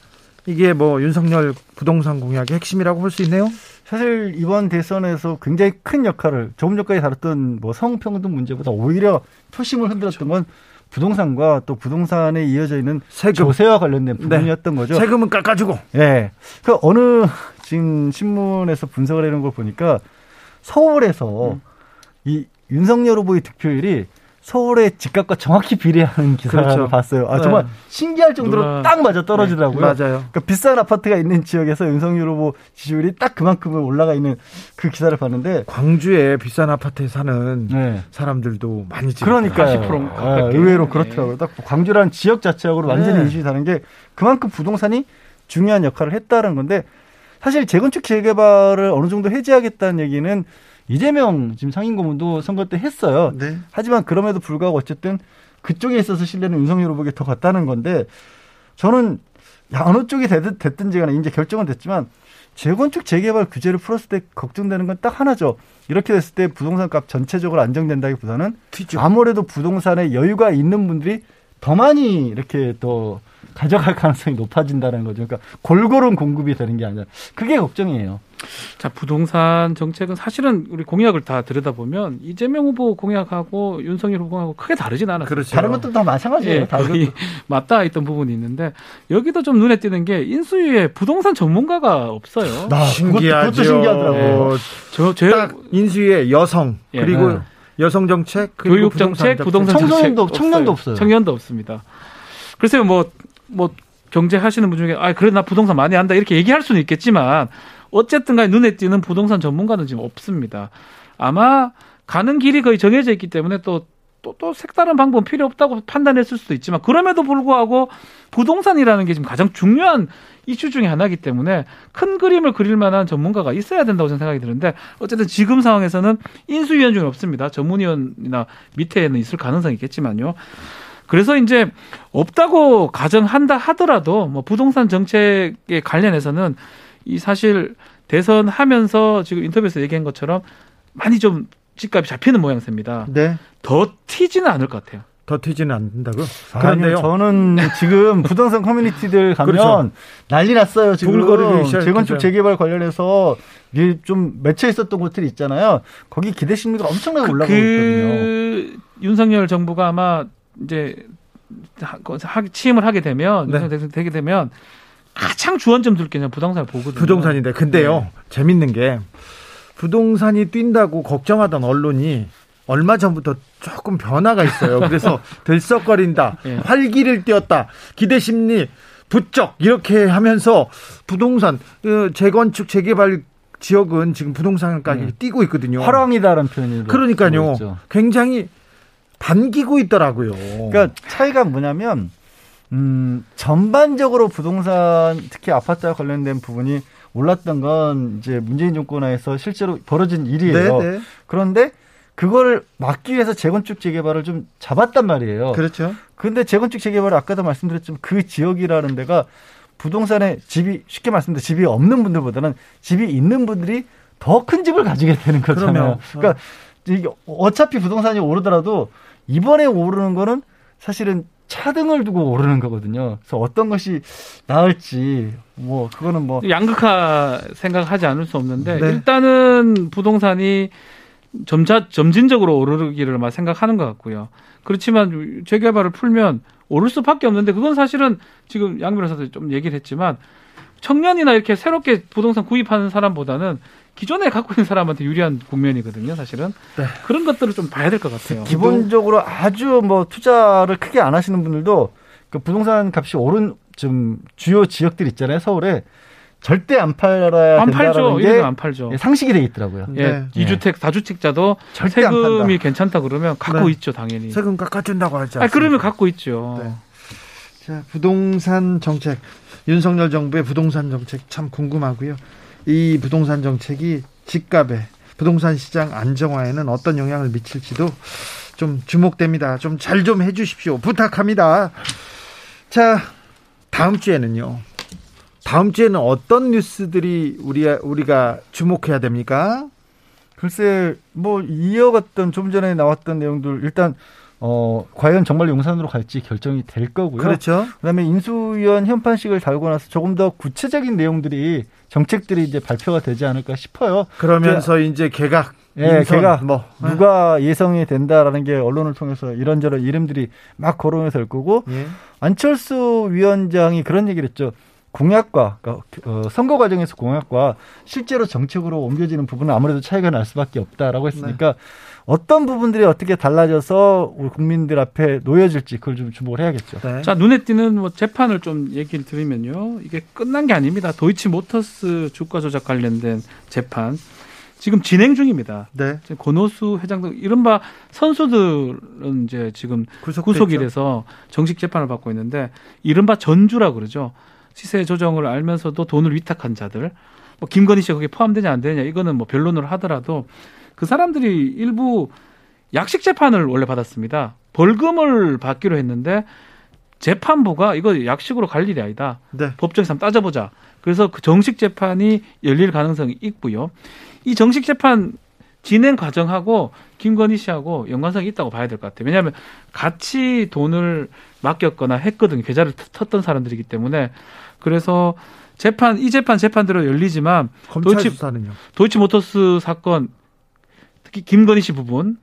이게 뭐 윤석열 부동산 공약의 핵심이라고 볼 수 있네요. 사실 이번 대선에서 굉장히 큰 역할을 조금 전까지 다뤘던 뭐 성평등 문제보다 오히려 초심을 흔들었던 건 부동산과 또 부동산에 이어져 있는 세금. 조세와 관련된 부분이었던 네. 거죠. 세금은 깎아주고. 네. 그 어느 지금 신문에서 분석을 해놓은 걸 보니까 서울에서 음. 이 윤석열 후보의 득표율이 서울의 집값과 정확히 비례하는 기사를 그렇죠. 봤어요. 아, 정말 네. 신기할 정도로 누나. 딱 맞아 떨어지더라고요. 네, 맞아요. 그러니까 비싼 아파트가 있는 지역에서 윤석열 후보 지지율이 딱 그만큼을 올라가 있는 그 기사를 봤는데 광주에 비싼 아파트에 사는 네. 사람들도 많이 지금 그러니까요. 사십 퍼센트 가깝게. 아, 의외로 그렇더라고요. 딱 광주라는 지역 자체하고는 완전히 네. 인식이 다른 게 그만큼 부동산이 중요한 역할을 했다는 건데 사실 재건축 재개발을 어느 정도 해제하겠다는 얘기는 이재명 지금 상임고문도 선거 때 했어요. 네. 하지만 그럼에도 불구하고 어쨌든 그쪽에 있어서 신뢰는 윤석열 후보에게 더 갔다는 건데 저는 어느 쪽이 됐든, 됐든지 간에 이제 결정은 됐지만 재건축 재개발 규제를 풀었을 때 걱정되는 건 딱 하나죠. 이렇게 됐을 때 부동산 값 전체적으로 안정된다기보다는 튀죠. 아무래도 부동산에 여유가 있는 분들이 더 많이 이렇게 또 가져갈 가능성이 높아진다는 거죠. 그러니까 골고루 공급이 되는 게 아니라 그게 걱정이에요. 자, 부동산 정책은 사실은 우리 공약을 다 들여다보면 이재명 후보 공약하고 윤석열 후보 공약하고 크게 다르진 않았어요. 그렇죠. 다른 것도 다 마찬가지예요. 예, 다른 맞닿아 있던 부분이 있는데 여기도 좀 눈에 띄는 게 인수위에 부동산 전문가가 없어요. 나, 신기하죠. 그것도 신기하더라고요. 예. 저, 제... 딱 인수위에 여성 예. 그리고 네. 여성 정책 그리고 교육 정책 부동산 정책, 부동산 정책 청년도, 청년도 없어요. 청년도 없습니다. 글쎄요. 뭐 뭐 경제 하시는 분 중에 아 그래 나 부동산 많이 한다 이렇게 얘기할 수는 있겠지만 어쨌든 간에 눈에 띄는 부동산 전문가는 지금 없습니다. 아마 가는 길이 거의 정해져 있기 때문에 또 또 또 색다른 방법은 필요 없다고 판단했을 수도 있지만 그럼에도 불구하고 부동산이라는 게 지금 가장 중요한 이슈 중에 하나이기 때문에 큰 그림을 그릴 만한 전문가가 있어야 된다고 저는 생각이 드는데 어쨌든 지금 상황에서는 인수위원 중에 없습니다. 전문위원이나 밑에는 있을 가능성이 있겠지만요. 그래서 이제 없다고 가정한다 하더라도 뭐 부동산 정책에 관련해서는 이 사실 대선하면서 지금 인터뷰에서 얘기한 것처럼 많이 좀 집값이 잡히는 모양새입니다. 네. 더 튀지는 않을 것 같아요. 더 튀지는 않는다고요? 그런데요. 저는 지금 부동산 커뮤니티들 가면 그렇죠. 난리 났어요. 지금 재건축 재개발 관련해서 좀 맺혀 있었던 곳들이 있잖아요. 거기 기대 심리가 엄청나게 그, 올라가고 그 있거든요. 윤석열 정부가 아마 이제 취임을 하게 되면 네. 윤석열 되게 되면 가장 주안점 둘 게 그냥 부동산을 보거든요. 부동산인데 근데요 네. 재밌는 게 부동산이 뛴다고 걱정하던 언론이 얼마 전부터 조금 변화가 있어요. 그래서 들썩거린다, 네. 활기를 띄웠다, 기대심리 부쩍 이렇게 하면서 부동산 재건축 재개발 지역은 지금 부동산까지 네. 뛰고 있거든요. 화랑이다라는 표현이 그러니까요. 굉장히 반기고 있더라고요. 그러니까 차이가 뭐냐면 음, 전반적으로 부동산 특히 아파트와 관련된 부분이 올랐던 건 이제 문재인 정권하에서 실제로 벌어진 일이에요. 네네. 그런데 그걸 막기 위해서 재건축 재개발을 좀 잡았단 말이에요. 그렇죠. 그런데 재건축 재개발을 아까도 말씀드렸지만 그 지역이라는 데가 부동산에 집이 쉽게 말씀드려 집이 없는 분들보다는 집이 있는 분들이 더 큰 집을 가지게 되는 거잖아요. 그럼요. 그러니까 이게 어차피 부동산이 오르더라도 이번에 오르는 거는 사실은 차등을 두고 오르는 거거든요. 그래서 어떤 것이 나을지 뭐 그거는 뭐 양극화 생각하지 않을 수 없는데 네. 일단은 부동산이 점차 점진적으로 오르기를 막 생각하는 것 같고요. 그렇지만 재개발을 풀면 오를 수밖에 없는데 그건 사실은 지금 양 변호사도 좀 얘기를 했지만 청년이나 이렇게 새롭게 부동산 구입하는 사람보다는 기존에 갖고 있는 사람한테 유리한 국면이거든요, 사실은. 네. 그런 것들을 좀 봐야 될 것 같아요. 기본적으로 아주 뭐 투자를 크게 안 하시는 분들도 그 부동산 값이 오른 좀 주요 지역들 있잖아요, 서울에. 절대 안 팔아야 안 된다는 게 안 팔죠. 상식이 돼 있더라고요. 네. 예, 이 주택, 사 주택자도 세금이 괜찮다 그러면 갖고 네. 있죠, 당연히. 세금 깎아준다고 하지 않습니까? 아, 그러면 갖고 있죠. 네. 자, 부동산 정책, 윤석열 정부의 부동산 정책 참 궁금하고요. 이 부동산 정책이 집값에, 부동산 시장 안정화에는 어떤 영향을 미칠지도 좀 주목됩니다. 좀 잘 좀 해주십시오. 부탁합니다. 자, 다음 주에는요. 다음 주에는 어떤 뉴스들이 우리, 우리가 주목해야 됩니까? 글쎄, 뭐, 이어갔던, 좀 전에 나왔던 내용들, 일단, 어, 과연 정말 용산으로 갈지 결정이 될 거고요. 그렇죠. 그 다음에 인수위원 현판식을 달고 나서 조금 더 구체적인 내용들이, 정책들이 이제 발표가 되지 않을까 싶어요. 그러면서 이제, 이제 개각. 예, 인선, 걔가 뭐 누가 예상이 된다라는 게 언론을 통해서 이런저런 이름들이 막 거론이 될 거고 예. 안철수 위원장이 그런 얘기를 했죠. 공약과 그러니까 어, 선거 과정에서 공약과 실제로 정책으로 옮겨지는 부분은 아무래도 차이가 날 수밖에 없다라고 했으니까 네. 어떤 부분들이 어떻게 달라져서 우리 국민들 앞에 놓여질지 그걸 좀 주목을 해야겠죠. 네. 자, 눈에 띄는 뭐 재판을 좀 얘기를 드리면요. 이게 끝난 게 아닙니다. 도이치모터스 주가 조작 관련된 재판. 지금 진행 중입니다. 네. 권오수 회장 등 이른바 선수들은 이제 지금 구속 구속이 돼서 정식 재판을 받고 있는데 이른바 전주라고 그러죠. 시세 조정을 알면서도 돈을 위탁한 자들. 뭐 김건희 씨가 거기에 포함되냐 안 되냐 이거는 뭐 변론을 하더라도 그 사람들이 일부 약식 재판을 원래 받았습니다. 벌금을 받기로 했는데 재판부가 이거 약식으로 갈 일이 아니다. 네. 법정에서 한번 따져보자. 그래서 그 정식 재판이 열릴 가능성이 있고요. 이 정식 재판 진행 과정하고 김건희 씨하고 연관성이 있다고 봐야 될 것 같아요. 왜냐하면 같이 돈을 맡겼거나 했거든요. 계좌를 텄던 사람들이기 때문에. 그래서 재판, 이 재판 재판대로 열리지만 검찰 도이치, 수사는요? 도이치모터스 사건, 특히 김건희 씨 부분,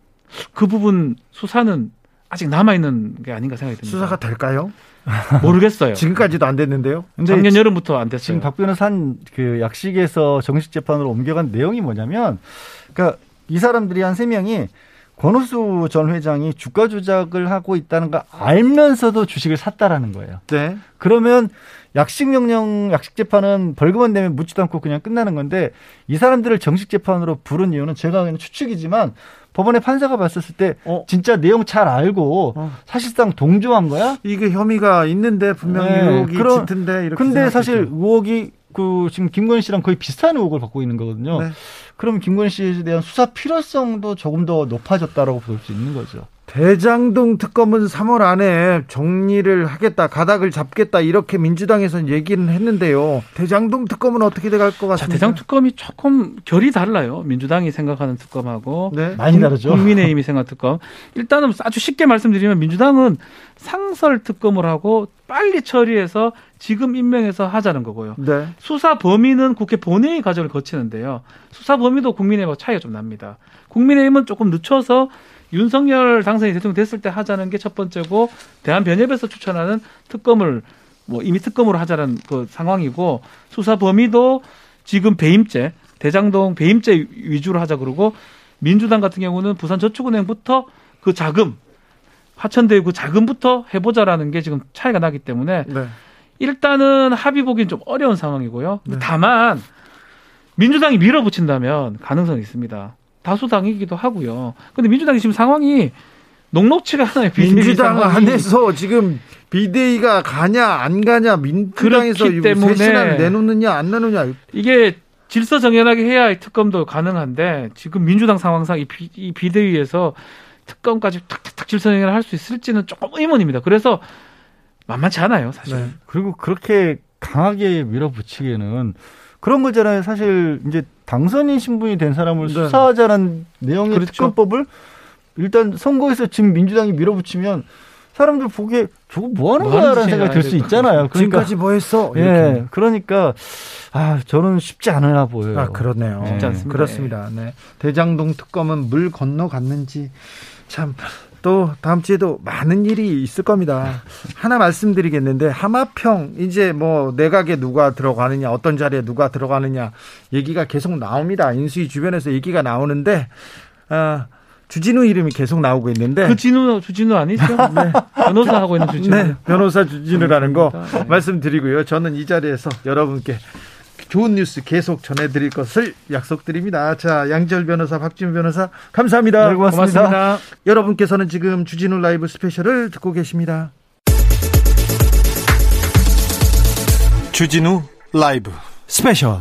그 부분 수사는 아직 남아있는 게 아닌가 생각이 듭니다. 수사가 될까요? 모르겠어요. 지금까지도 안 됐는데요. 작년 여름부터 안 됐어요. 지금 박 변호사는 그 약식에서 정식 재판으로 옮겨간 내용이 뭐냐면, 그러니까 이 사람들이 한 세 명이 권오수 전 회장이 주가 조작을 하고 있다는 걸 알면서도 주식을 샀다라는 거예요. 네. 그러면 약식 명령, 약식 재판은 벌금만 내면 묻지도 않고 그냥 끝나는 건데 이 사람들을 정식 재판으로 부른 이유는 제가 그냥 추측이지만. 법원에 판사가 봤었을 때 어? 진짜 내용 잘 알고 어. 사실상 동조한 거야? 이게 혐의가 있는데 분명히 네. 의혹이 그런, 짙은데 이렇게 근데 생각했죠. 사실 의혹이 그 지금 김건희 씨랑 거의 비슷한 의혹을 받고 있는 거거든요. 네. 그럼 김건희 씨에 대한 수사 필요성도 조금 더 높아졌다라고 볼 수 있는 거죠. 대장동 특검은 삼월 안에 정리를 하겠다, 가닥을 잡겠다 이렇게 민주당에서는 얘기는 했는데요. 대장동 특검은 어떻게 돼갈 것 같습니까? 자, 대장 특검이 조금 결이 달라요. 민주당이 생각하는 특검하고 네. 많이 다르죠. 국민의힘이 생각하는 특검. 일단은 아주 쉽게 말씀드리면 민주당은 상설 특검을 하고 빨리 처리해서 지금 임명해서 하자는 거고요. 네. 수사 범위는 국회 본회의 과정을 거치는데요. 수사 범위도 국민의힘하고 차이가 좀 납니다. 국민의힘은 조금 늦춰서 윤석열 당선이 대통령 됐을 때 하자는 게 첫 번째고 대한변협에서 추천하는 특검을 뭐 이미 특검으로 하자는 그 상황이고 수사 범위도 지금 배임죄, 대장동 배임죄 위주로 하자 그러고 민주당 같은 경우는 부산저축은행부터 그 자금, 화천대유 그 자금부터 해보자라는 게 지금 차이가 나기 때문에 네. 일단은 합의 보기는 좀 어려운 상황이고요. 네. 다만 민주당이 밀어붙인다면 가능성이 있습니다. 다수당이기도 하고요. 그런데 민주당이 지금 상황이 녹록치가 않아요. 비대위 민주당 상황이. 안에서 지금 비대위가 가냐 안 가냐 민주당에서 쇄신안 내놓느냐 안 내놓느냐. 이게 질서정연하게 해야 특검도 가능한데 지금 민주당 상황상 이, 비, 이 비대위에서 특검까지 탁탁탁 질서정연을 할 수 있을지는 조금 의문입니다. 그래서 만만치 않아요. 사실. 네. 그리고 그렇게 강하게 밀어붙이기에는 그런 거잖아요. 사실 이제 당선인 신분이 된 사람을 네. 수사하자는 내용의 그렇죠. 특검법을 일단 선거에서 지금 민주당이 밀어붙이면 사람들 보기에 저거 뭐 하는 거야라는 생각이 들 수 있잖아요. 그러니까, 지금까지 뭐 했어? 이렇게. 예, 그러니까 아 저는 쉽지 않으나 보여요. 아 그렇네요. 쉽지 않습니다. 그렇습니다. 네. 대장동 특검은 물 건너갔는지 참. 또 다음 주에도 많은 일이 있을 겁니다. 하나 말씀드리겠는데 하마평 이제 뭐 내각에 누가 들어가느냐 어떤 자리에 누가 들어가느냐 얘기가 계속 나옵니다. 인수위 주변에서 얘기가 나오는데 어, 주진우 이름이 계속 나오고 있는데 그 진우 주진우 아니죠? 네. 변호사 하고 있는 주진우. 네, 변호사 주진우라는 거 말씀드리고요. 저는 이 자리에서 여러분께 좋은 뉴스 계속 전해드릴 것을 약속드립니다. 자, 양지열 변호사, 박진 변호사 감사합니다. 네, 고맙습니다. 고맙습니다. 여러분께서는 지금 주진우 라이브 스페셜을 듣고 계십니다. 주진우 라이브 스페셜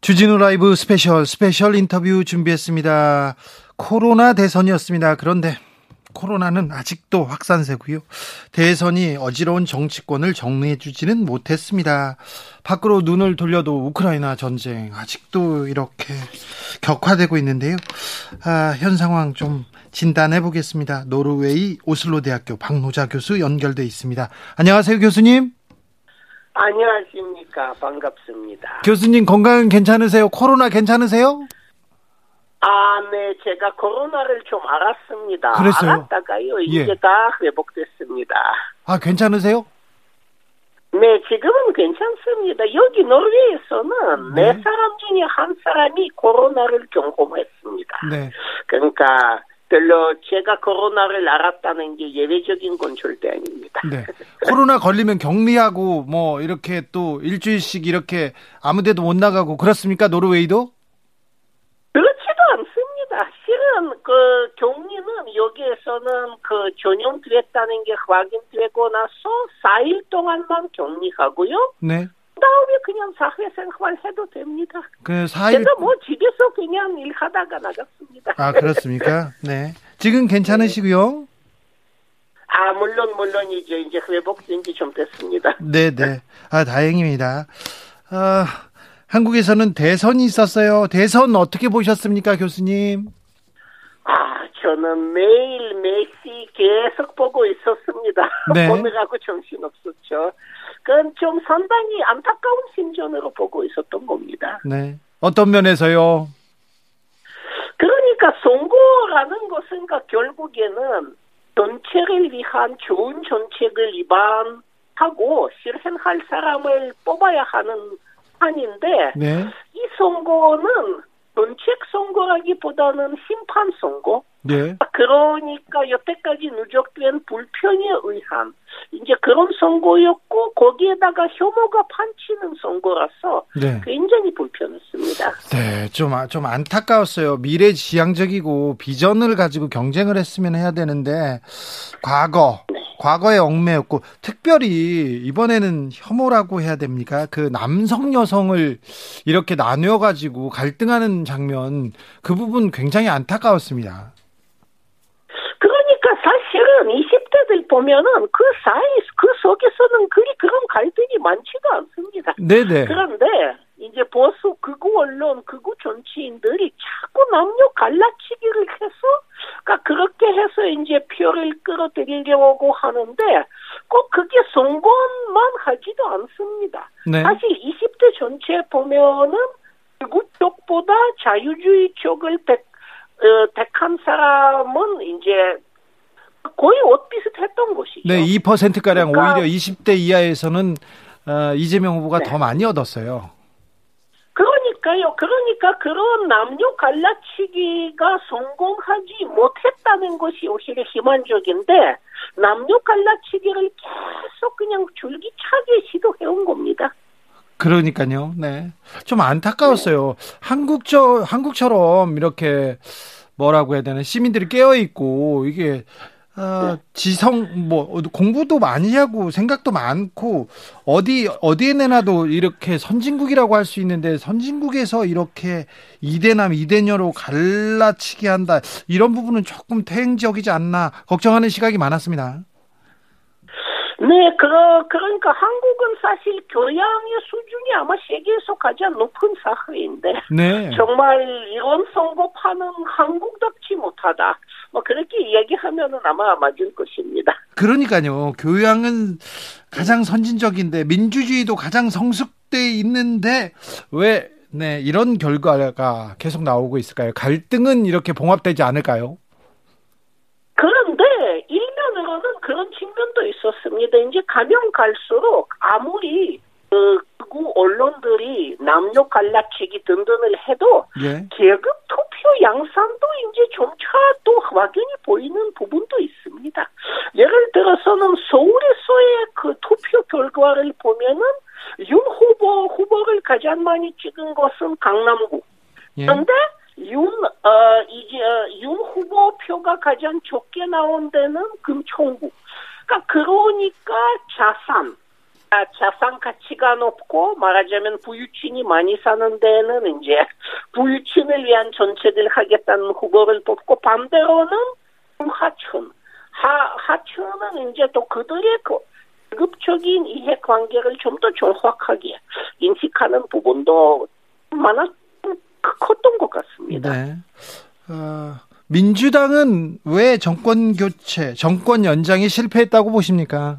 주진우 라이브 스페셜 스페셜 인터뷰 준비했습니다. 코로나 대선이었습니다. 그런데 코로나는 아직도 확산세고요. 대선이 어지러운 정치권을 정리해주지는 못했습니다. 밖으로 눈을 돌려도 우크라이나 전쟁 아직도 이렇게 격화되고 있는데요. 아, 현 상황 좀 진단해 보겠습니다. 노르웨이 오슬로 대학교 박노자 교수 연결돼 있습니다. 안녕하세요, 교수님. 안녕하십니까. 반갑습니다. 교수님, 건강은 괜찮으세요? 코로나 괜찮으세요? 아, 네. 제가 코로나를 좀 알았습니다. 그랬어요? 알았다가요. 이제 예. 다 회복됐습니다. 아, 괜찮으세요? 네. 지금은 괜찮습니다. 여기 노르웨이에서는 네, 네 사람 중에 한 사람이 코로나를 경험했습니다. 네. 그러니까 별로 제가 코로나를 알았다는 게 예외적인 건 절대 아닙니다. 네. 코로나 걸리면 격리하고 뭐 이렇게 또 일주일씩 이렇게 아무 데도 못 나가고 그렇습니까? 노르웨이도? 그렇지도 않습니다. 실은 그 격리는 여기에서는 그 전염됐다는 게 확인되고 나서 사 일 동안만 격리하고요. 네. 다음에 그냥 사회생활 해도 됩니다. 그 사 일... 제가 뭐 집에서 그냥 일하다가 나갔습니다. 아, 그렇습니까? 네. 지금 괜찮으시고요? 아, 물론 물론 이제 이제 회복된 지 좀 됐습니다. 네, 네. 아, 다행입니다. 아, 한국에서는 대선이 있었어요. 대선 어떻게 보셨습니까, 교수님? 아, 저는 매일 매시 계속 보고 있었습니다. 네. 오늘하고 정신 없었죠. 그건 좀 상당히 안타까운 심정으로 보고 있었던 겁니다. 네. 어떤 면에서요? 그러니까 선거라는 것은 결국에는 전체를 위한 좋은 정책을 입안하고 실현할 사람을 뽑아야 하는 판인데, 네. 이 선거는 정책 선거라기보다는 심판 선거. 네. 그러니까 여태까지 누적된 불편에 의한 이제 그런 선거였고 거기에다가 혐오가 판치는 선거라서 네. 굉장히 불편했습니다. 네, 좀, 좀 안타까웠어요. 미래지향적이고 비전을 가지고 경쟁을 했으면 해야 되는데 과거, 네. 과거의 얽매였고 특별히 이번에는 혐오라고 해야 됩니까? 그 남성 여성을 이렇게 나누어 가지고 갈등하는 장면 그 부분 굉장히 안타까웠습니다. 사실은 이십 대들 보면은 그 사이, 그 속에서는 그리 그런 갈등이 많지도 않습니다. 네네. 그런데 이제 보수 극우 언론, 극우 정치인들이 자꾸 남녀 갈라치기를 해서, 그러니까 그렇게 해서 이제 표를 끌어들이려고 하는데 꼭 그게 선거만 하지도 않습니다. 네. 사실 이십 대 전체에 보면은 극우 쪽보다 자유주의 쪽을 백, 어, 택한 사람은 이제 거의 옷 비슷했던 것이죠. 네, 이 퍼센트가량 그러니까, 오히려 이십 대 이하에서는 어, 이재명 후보가 네. 더 많이 얻었어요. 그러니까요. 그러니까 그런 남녀 갈라치기가 성공하지 못했다는 것이 오히려 희망적인데 남녀 갈라치기를 계속 그냥 줄기차게 시도해온 겁니다. 그러니까요. 네, 좀 안타까웠어요. 네. 한국저, 한국처럼 이렇게 뭐라고 해야 되나 시민들이 깨어있고 이게 어, 네. 지성 뭐 공부도 많이 하고 생각도 많고 어디 어디에 내놔도 이렇게 선진국이라고 할 수 있는데 선진국에서 이렇게 이대남 이대녀로 갈라치기 한다 이런 부분은 조금 퇴행적이지 않나 걱정하는 시각이 많았습니다. 네, 그러, 그러니까 한국은 사실 교양의 수준이 아마 세계에서 가장 높은 사회인데 네. 정말 이런 선거판은 한국답지 못하다. 뭐 그렇게 이야기하면은 아마 맞을 것입니다. 그러니까요. 교양은 가장 선진적인데 민주주의도 가장 성숙돼 있는데 왜 네, 이런 결과가 계속 나오고 있을까요? 갈등은 이렇게 봉합되지 않을까요? 그런데 일면으로는 그런 측면도 있었습니다. 이제 가면 갈수록 아무리 그 언론들이 남녀 갈라치기 등등을 해도 예. 계급 투표 양상도 이제 점차 또 확연히 보이는 부분도 있습니다. 예를 들어서는 서울에서의 그 투표 결과를 보면은 윤 후보, 후보를 가장 많이 찍은 것은 강남구. 그런데 예. 윤, 어, 이제, 윤 후보 표가 가장 적게 나온 데는 금천구. 그러니까, 그러니까 자산, 자산 가치가 높고, 말하자면 부유층이 많이 사는 데는 이제 부유층을 위한 정책을 하겠다는 후보를 뽑고, 반대로는 하천. 하, 하천은 이제 또 그들의 그, 급적인 이해관계를 좀 더 정확하게 인식하는 부분도 많았, 컸던 것 같습니다. 네. 어, 민주당은 왜 정권 교체, 정권 연장이 실패했다고 보십니까?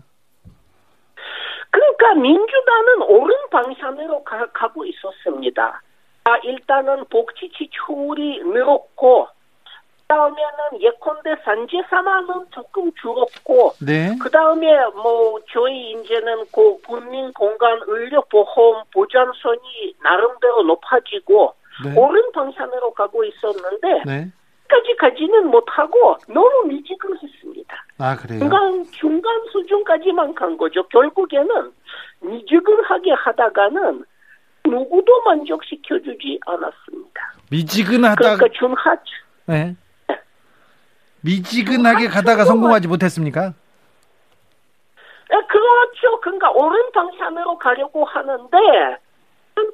그러니까 민주당은 옳은 방향으로 가, 가고 있었습니다. 아, 일단은 복지 지출이 늘었고, 그 다음에는 예컨대 산재 사망은 조금 줄었고, 네. 그 다음에 뭐 저희 이제는 그 국민 공간 의료 보험 보장선이 나름대로 높아지고 네. 옳은 방향으로 가고 있었는데 네. 까지 가지는 못하고 너무 미지근했습니다. 아 그래요? 중간 중간 수준까지만 간 거죠. 결국에는 미지근하게 하다가는 누구도 만족시켜주지 않았습니다. 미지근하다. 그러니까 중하층. 네. 미지근하게 가다가 성공하지 못했습니까? 그렇죠. 그러니까 옳은 방향으로 가려고 하는데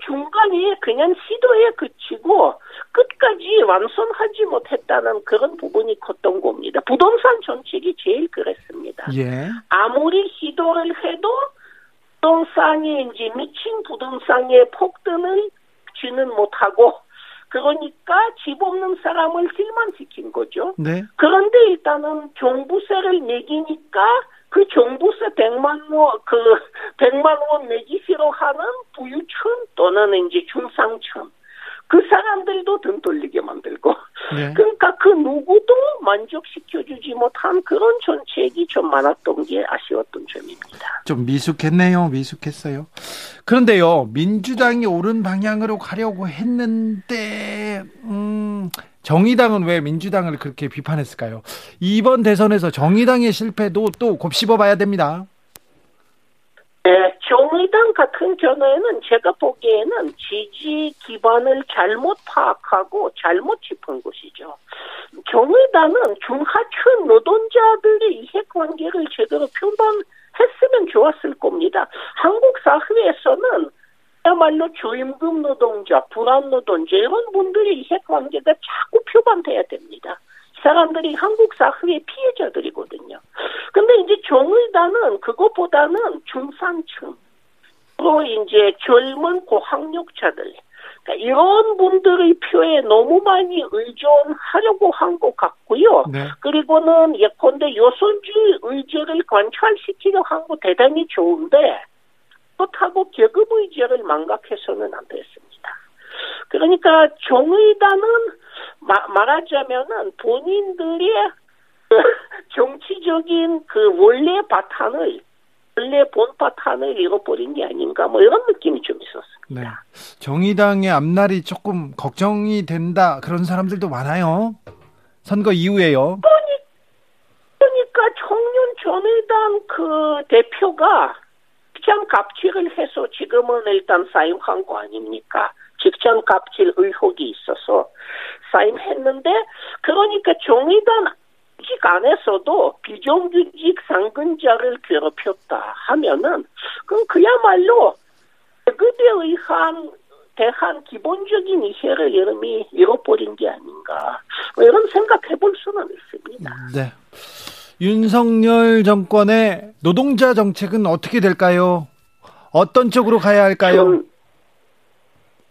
중간에 그냥 시도에 그치고 끝까지 완성하지 못했다는 그런 부분이 컸던 겁니다. 부동산 정책이 제일 그랬습니다. 예. 아무리 시도를 해도 부동산이 이제 미친 부동산의 폭등을 지는 못하고 그러니까 집 없는 사람을 실망시킨 거죠. 네. 그런데 일단은 종부세를 내기니까 그 종부세 백만 원, 그 백만 원 내기 싫어하는 부유층 또는 이제 중상층. 그 사람들도 등 돌리게 만들고. 네. 그러니까 그 누구도 만족시켜주지 못한 그런 정책이 좀 많았던 게 아쉬웠던 점입니다. 좀 미숙했네요. 미숙했어요. 그런데요. 민주당이 옳은 방향으로 가려고 했는데 음, 정의당은 왜 민주당을 그렇게 비판했을까요? 이번 대선에서 정의당의 실패도 또 곱씹어 봐야 됩니다. 네, 정의당 같은 경우에는 제가 보기에는 지지 기반을 잘못 파악하고 잘못 짚은 것이죠. 정의당은 중하층 노동자들의 이해관계를 제대로 표방했으면 좋았을 겁니다. 한국 사회에서는 그야말로 저임금 노동자, 불안 노동자 이런 분들의 이해관계가 자꾸 표방돼야 됩니다. 사람들이 한국 사회의 피해자들이거든요. 근데 이제 정의당은 그것보다는 중산층, 또 이제 젊은 고학력자들, 그러니까 이런 분들의 표에 너무 많이 의존하려고 한 것 같고요. 네. 그리고는 예컨대 여성주의 의제를 관철시키려 한 거 대단히 좋은데, 그렇다고 계급 의제를 망각해서는 안 됐습니다. 그러니까 정의당은 마, 말하자면은 본인들의 그 정치적인 그 원래 바탕을 원래 본 바탕을 잃어버린 게 아닌가 뭐 이런 느낌이 좀 있었습니다. 네. 정의당의 앞날이 조금 걱정이 된다 그런 사람들도 많아요. 선거 이후에요. 그러니, 그러니까 청년 정의당 그 대표가 직장 갑질을 해서 지금은 일단 사임한 거 아닙니까? 직장 갑질 의혹이 있어서 사임했는데 그러니까 정의당 조직 안에서도 비정규직 상근자를 괴롭혔다 하면은 그건 그야말로 계급에 의한 대한 기본적인 이해를 이름이 잃어버린 게 아닌가 이런 생각해볼 수는 있습니다. 네. 윤석열 정권의 노동자 정책은 어떻게 될까요? 어떤 쪽으로 가야 할까요?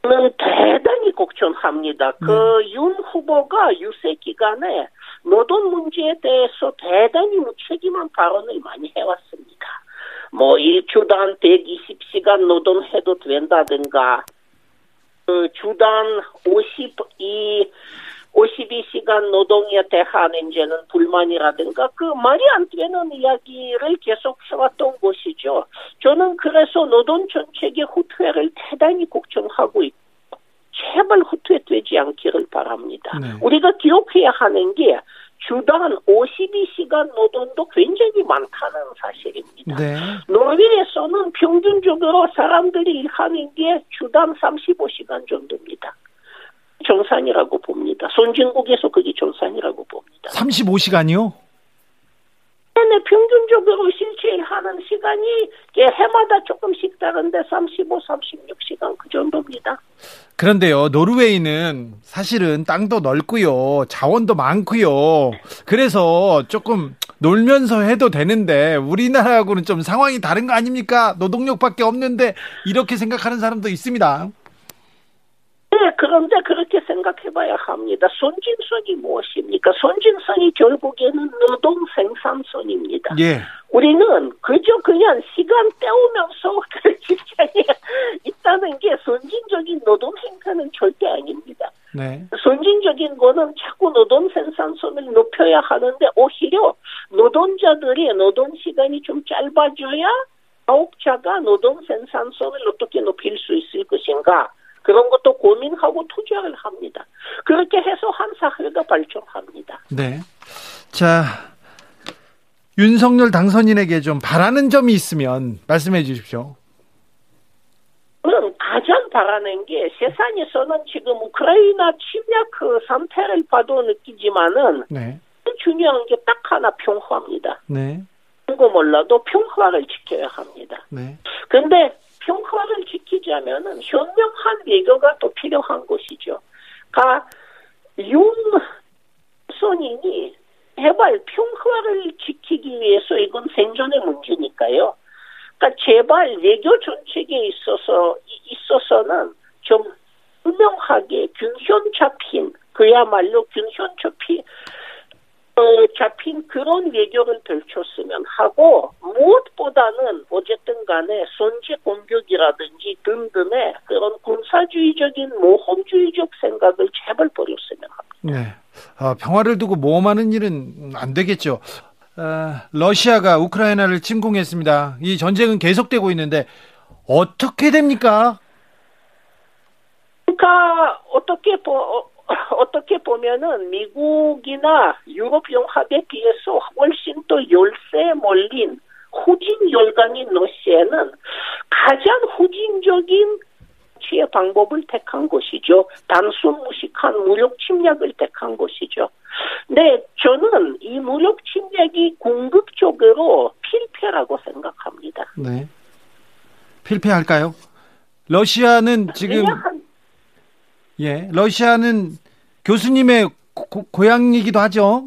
저는 대단히 걱정합니다. 음. 그 윤 후보가 유세 기간에 노동 문제에 대해서 대단히 무책임한 발언을 많이 해왔습니다. 뭐 일주당 백이십 시간 노동해도 된다든가, 그 주당 오십이 시간 노동에 대한 이제는 불만이라든가 그 말이 안 되는 이야기를 계속 해왔던 것이죠. 저는 그래서 노동 정책의 후퇴를 대단히 걱정하고 있고 제발 후퇴되지 않기를 바랍니다. 네. 우리가 기억해야 하는 게 주당 오십이 시간 노동도 굉장히 많다는 사실입니다. 네. 노르웨이에서는 평균적으로 사람들이 일하는 게 주당 삼십오 시간 정도입니다. 정상이라고 봅니다. 선진국에서 그게 정상이라고 봅니다. 삼십오 시간이요? 네, 평균적으로 실제 일하는 시간이 해마다 조금씩 다른데 삼십오, 삼십육 시간 그 정도입니다. 그런데요, 노르웨이는 사실은 땅도 넓고요, 자원도 많고요. 그래서 조금 놀면서 해도 되는데 우리나라하고는 좀 상황이 다른 거 아닙니까? 노동력밖에 없는데 이렇게 생각하는 사람도 있습니다. 네, 그런데 그렇게 생각해봐야 합니다. 선진성이 무엇입니까? 선진성이 결국에는 노동 생산성입니다. 예. 우리는 그저 그냥 시간 때우면서 그 직장에 있다는 게 선진적인 노동 생산은 절대 아닙니다. 네. 선진적인 거는 자꾸 노동 생산성을 높여야 하는데 오히려 노동자들의 노동 시간이 좀 짧아져야 사업자가 노동 생산성을 어떻게 높일 수 있을 것인가. 그런 것도 고민하고 투자를 합니다. 그렇게 해서 한 사회가 발전합니다. 네. 자, 윤석열 당선인에게 좀 바라는 점이 있으면 말씀해 주십시오. 저는 가장 바라는 게 세상에서는 지금 우크라이나 침략 그 상태를 봐도 느끼지만은 네. 중요한 게 딱 하나 평화입니다. 네. 그거 몰라도 평화를 지켜야 합니다. 네. 근데 평화를 지키자면은 현명한 외교가 또 필요한 것이죠. 가, 윤선인이 제발 평화를 지키기 위해서 이건 생존의 문제니까요. 그러니까 제발 외교 정책에 있어서, 있어서는 좀 분명하게 균형 잡힌, 그야말로 균형 잡힌, 어, 잡힌 그런 외교를 펼쳤으면 하고, 무엇보다는 어쨌든 간에 선제 공격이라든지 등등의 그런 군사주의적인 모험주의적 생각을 제발 버렸으면 합니다. 네. 아, 평화를 두고 모험하는 일은 안 되겠죠. 아, 러시아가 우크라이나를 침공했습니다. 이 전쟁은 계속되고 있는데, 어떻게 됩니까? 그러니까, 어떻게, 보, 어떻게 보면은 미국이나 유럽연합에 비해서 훨씬 더 열세에 몰린 후진 열강인 러시아는 가장 후진적인 치의 방법을 택한 것이죠. 단순 무식한 무력 침략을 택한 것이죠. 네, 저는 이 무력 침략이 궁극적으로 필패라고 생각합니다. 네, 필패할까요? 러시아는 지금... 예, 러시아는 교수님의 고, 고향이기도 하죠.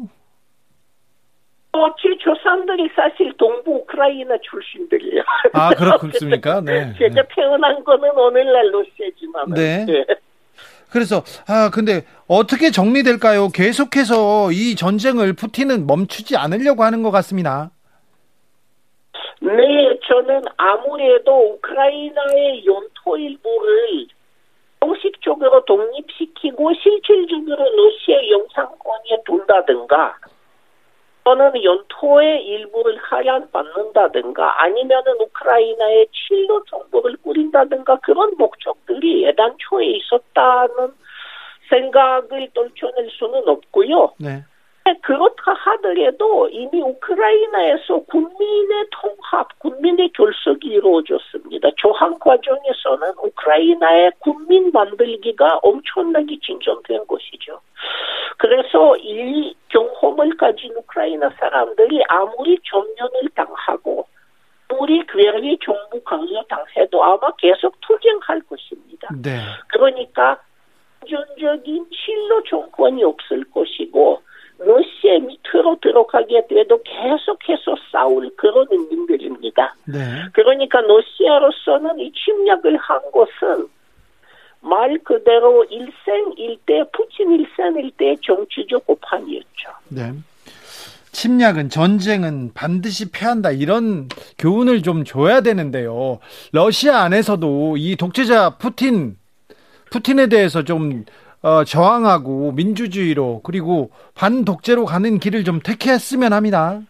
어, 제 조상들이 사실 동부 우크라이나 출신들이에요. 아, 그렇습니까? 네. 제가 태어난 거는 오늘날 러시아지만. 네. 네. 그래서 아, 근데 어떻게 정리될까요? 계속해서 이 전쟁을 푸틴은 멈추지 않으려고 하는 것 같습니다. 네, 저는 아무래도 우크라이나의 영토 일부를 공식적으로 독립시키고 실질적으로 러시아 영상권에 둔다든가 또는 영토의 일부를 할애받는다든가 아니면은 우크라이나에 친러 정부를 꾸린다든가 그런 목적들이 애당초에 있었다는 생각을 떨쳐낼 수는 없고요. 네. 그렇다 하더라도 이미 우크라이나에서 국민의 통합, 국민의 결속이 이루어졌습니다. 조항 과정에서는 우크라이나의 국민 만들기가 엄청나게 진전된 것이죠. 그래서 이 경험을 가진 우크라이나 사람들이 아무리 점령을 당하고 우리 외외 정부 강요 당해도 아마 계속 투쟁할 것입니다. 네. 그러니까 안전적인 실로 정권이 없을 것이고 러시아 밑으로 들어가게 돼도 계속해서 싸울 그런 인물들입니다. 네. 그러니까 러시아로서는 이 침략을 한 것은 말 그대로 일생 일대, 푸틴 일생 일대의 정치적 고판이었죠. 네. 침략은, 전쟁은 반드시 패한다, 이런 교훈을 좀 줘야 되는데요. 러시아 안에서도 이 독재자 푸틴, 푸틴에 대해서 좀 어, 저항하고 민주주의로 그리고 반독재로 가는 길을 좀 택했으면 합니다.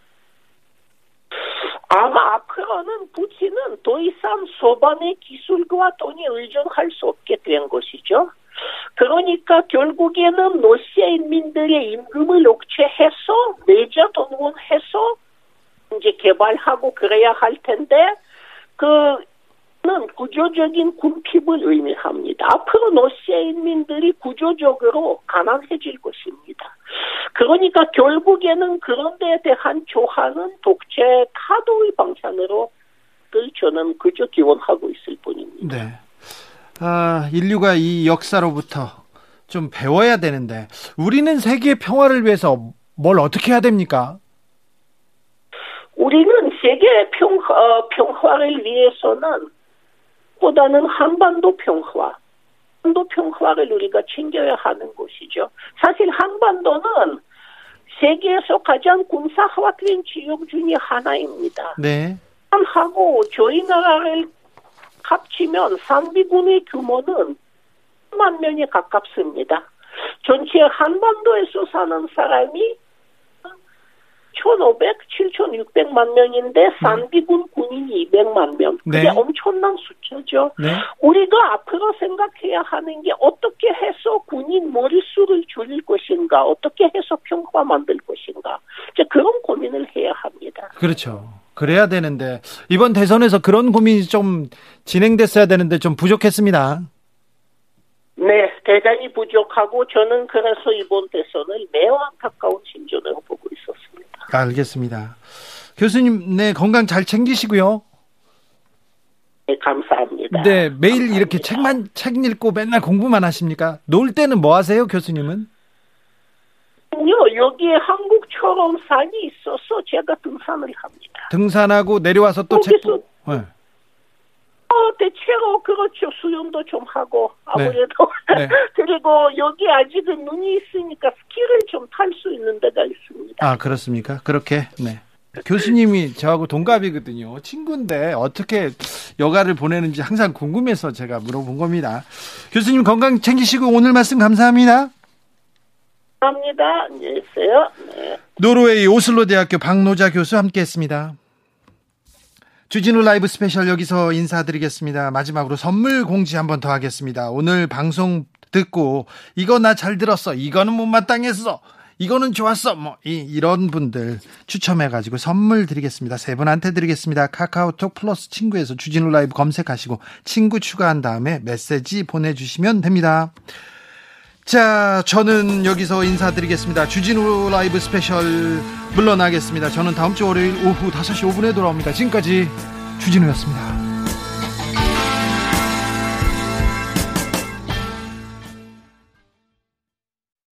아마 앞으로는 푸틴은 더 이상 소반의 기술과 돈이 의존할 수 없게 된 것이죠. 그러니까 결국에는 러시아 인민들의 임금을 억제해서 내자 동원해서 이제 개발하고 그래야 할 텐데 그는 구조적인 궁핍을 의미합니다. 앞으로 러시아 인민들이 구조적으로 가난해질 것입니다. 그러니까 결국에는 그런 데에 대한 조항은 독재 타도의 방향으로 저는 그저 기원하고 있을 뿐입니다. 네. 아, 인류가 이 역사로부터 좀 배워야 되는데 우리는 세계 평화를 위해서 뭘 어떻게 해야 됩니까? 우리는 세계 평화, 평화를 위해서는 보다는 한반도 평화, 한반도 평화를 우리가 챙겨야 하는 것이죠. 사실 한반도는 세계에서 가장 군사화된 지역 중에 하나입니다. 네. 하고 저희 나라를 합치면 상비군의 규모는 십만 명에 가깝습니다. 전체 한반도에서 사는 사람이 천오백, 칠천육백만 명인데 상비군 군인이 이백만 명. 그게 네. 엄청난 숫자죠. 네. 우리가 앞으로 생각해야 하는 게 어떻게 해서 군인 머릿수를 줄일 것인가, 어떻게 해서 평화 만들 것인가. 이제 그런 고민을 해야 합니다. 그렇죠. 그래야 되는데 이번 대선에서 그런 고민이 좀 진행됐어야 되는데 좀 부족했습니다. 네, 대단히 부족하고 저는 그래서 이번 대선을 매우 안타까운 심정으로 보고 있었습니다. 알겠습니다. 교수님, 네, 건강 잘 챙기시고요. 네, 감사합니다. 네, 매일 감사합니다. 이렇게 책만 책 읽고 맨날 공부만 하십니까? 놀 때는 뭐 하세요, 교수님은? 여기에 한국처럼 산이 있어서 제가 등산을 합니다. 등산하고 내려와서 또 책 보고. 네. 어, 대체로 그렇죠. 수영도 좀 하고 아무래도. 네. 네. 그리고 여기 아직은 눈이 있으니까 스키를 좀 탈 수 있는 데가 있습니다. 아, 그렇습니까? 그렇게. 네. 교수님이 저하고 동갑이거든요. 친구인데 어떻게 여가를 보내는지 항상 궁금해서 제가 물어본 겁니다. 교수님 건강 챙기시고 오늘 말씀 감사합니다. 감사합니다. 안녕히 계세요. 네. 노르웨이 오슬로 대학교 박노자 교수 함께했습니다. 주진우 라이브 스페셜 여기서 인사드리겠습니다. 마지막으로 선물 공지 한 번 더 하겠습니다. 오늘 방송 듣고 이거 나 잘 들었어, 이거는 못마땅했어, 이거는 좋았어, 뭐 이, 이런 분들 추첨해가지고 선물 드리겠습니다. 세 분한테 드리겠습니다. 카카오톡 플러스 친구에서 주진우 라이브 검색하시고 친구 추가한 다음에 메시지 보내주시면 됩니다. 자, 저는 여기서 인사드리겠습니다. 주진우 라이브 스페셜 물러나겠습니다. 저는 다음 주 월요일 오후 다섯 시 오 분에 돌아옵니다. 지금까지 주진우였습니다.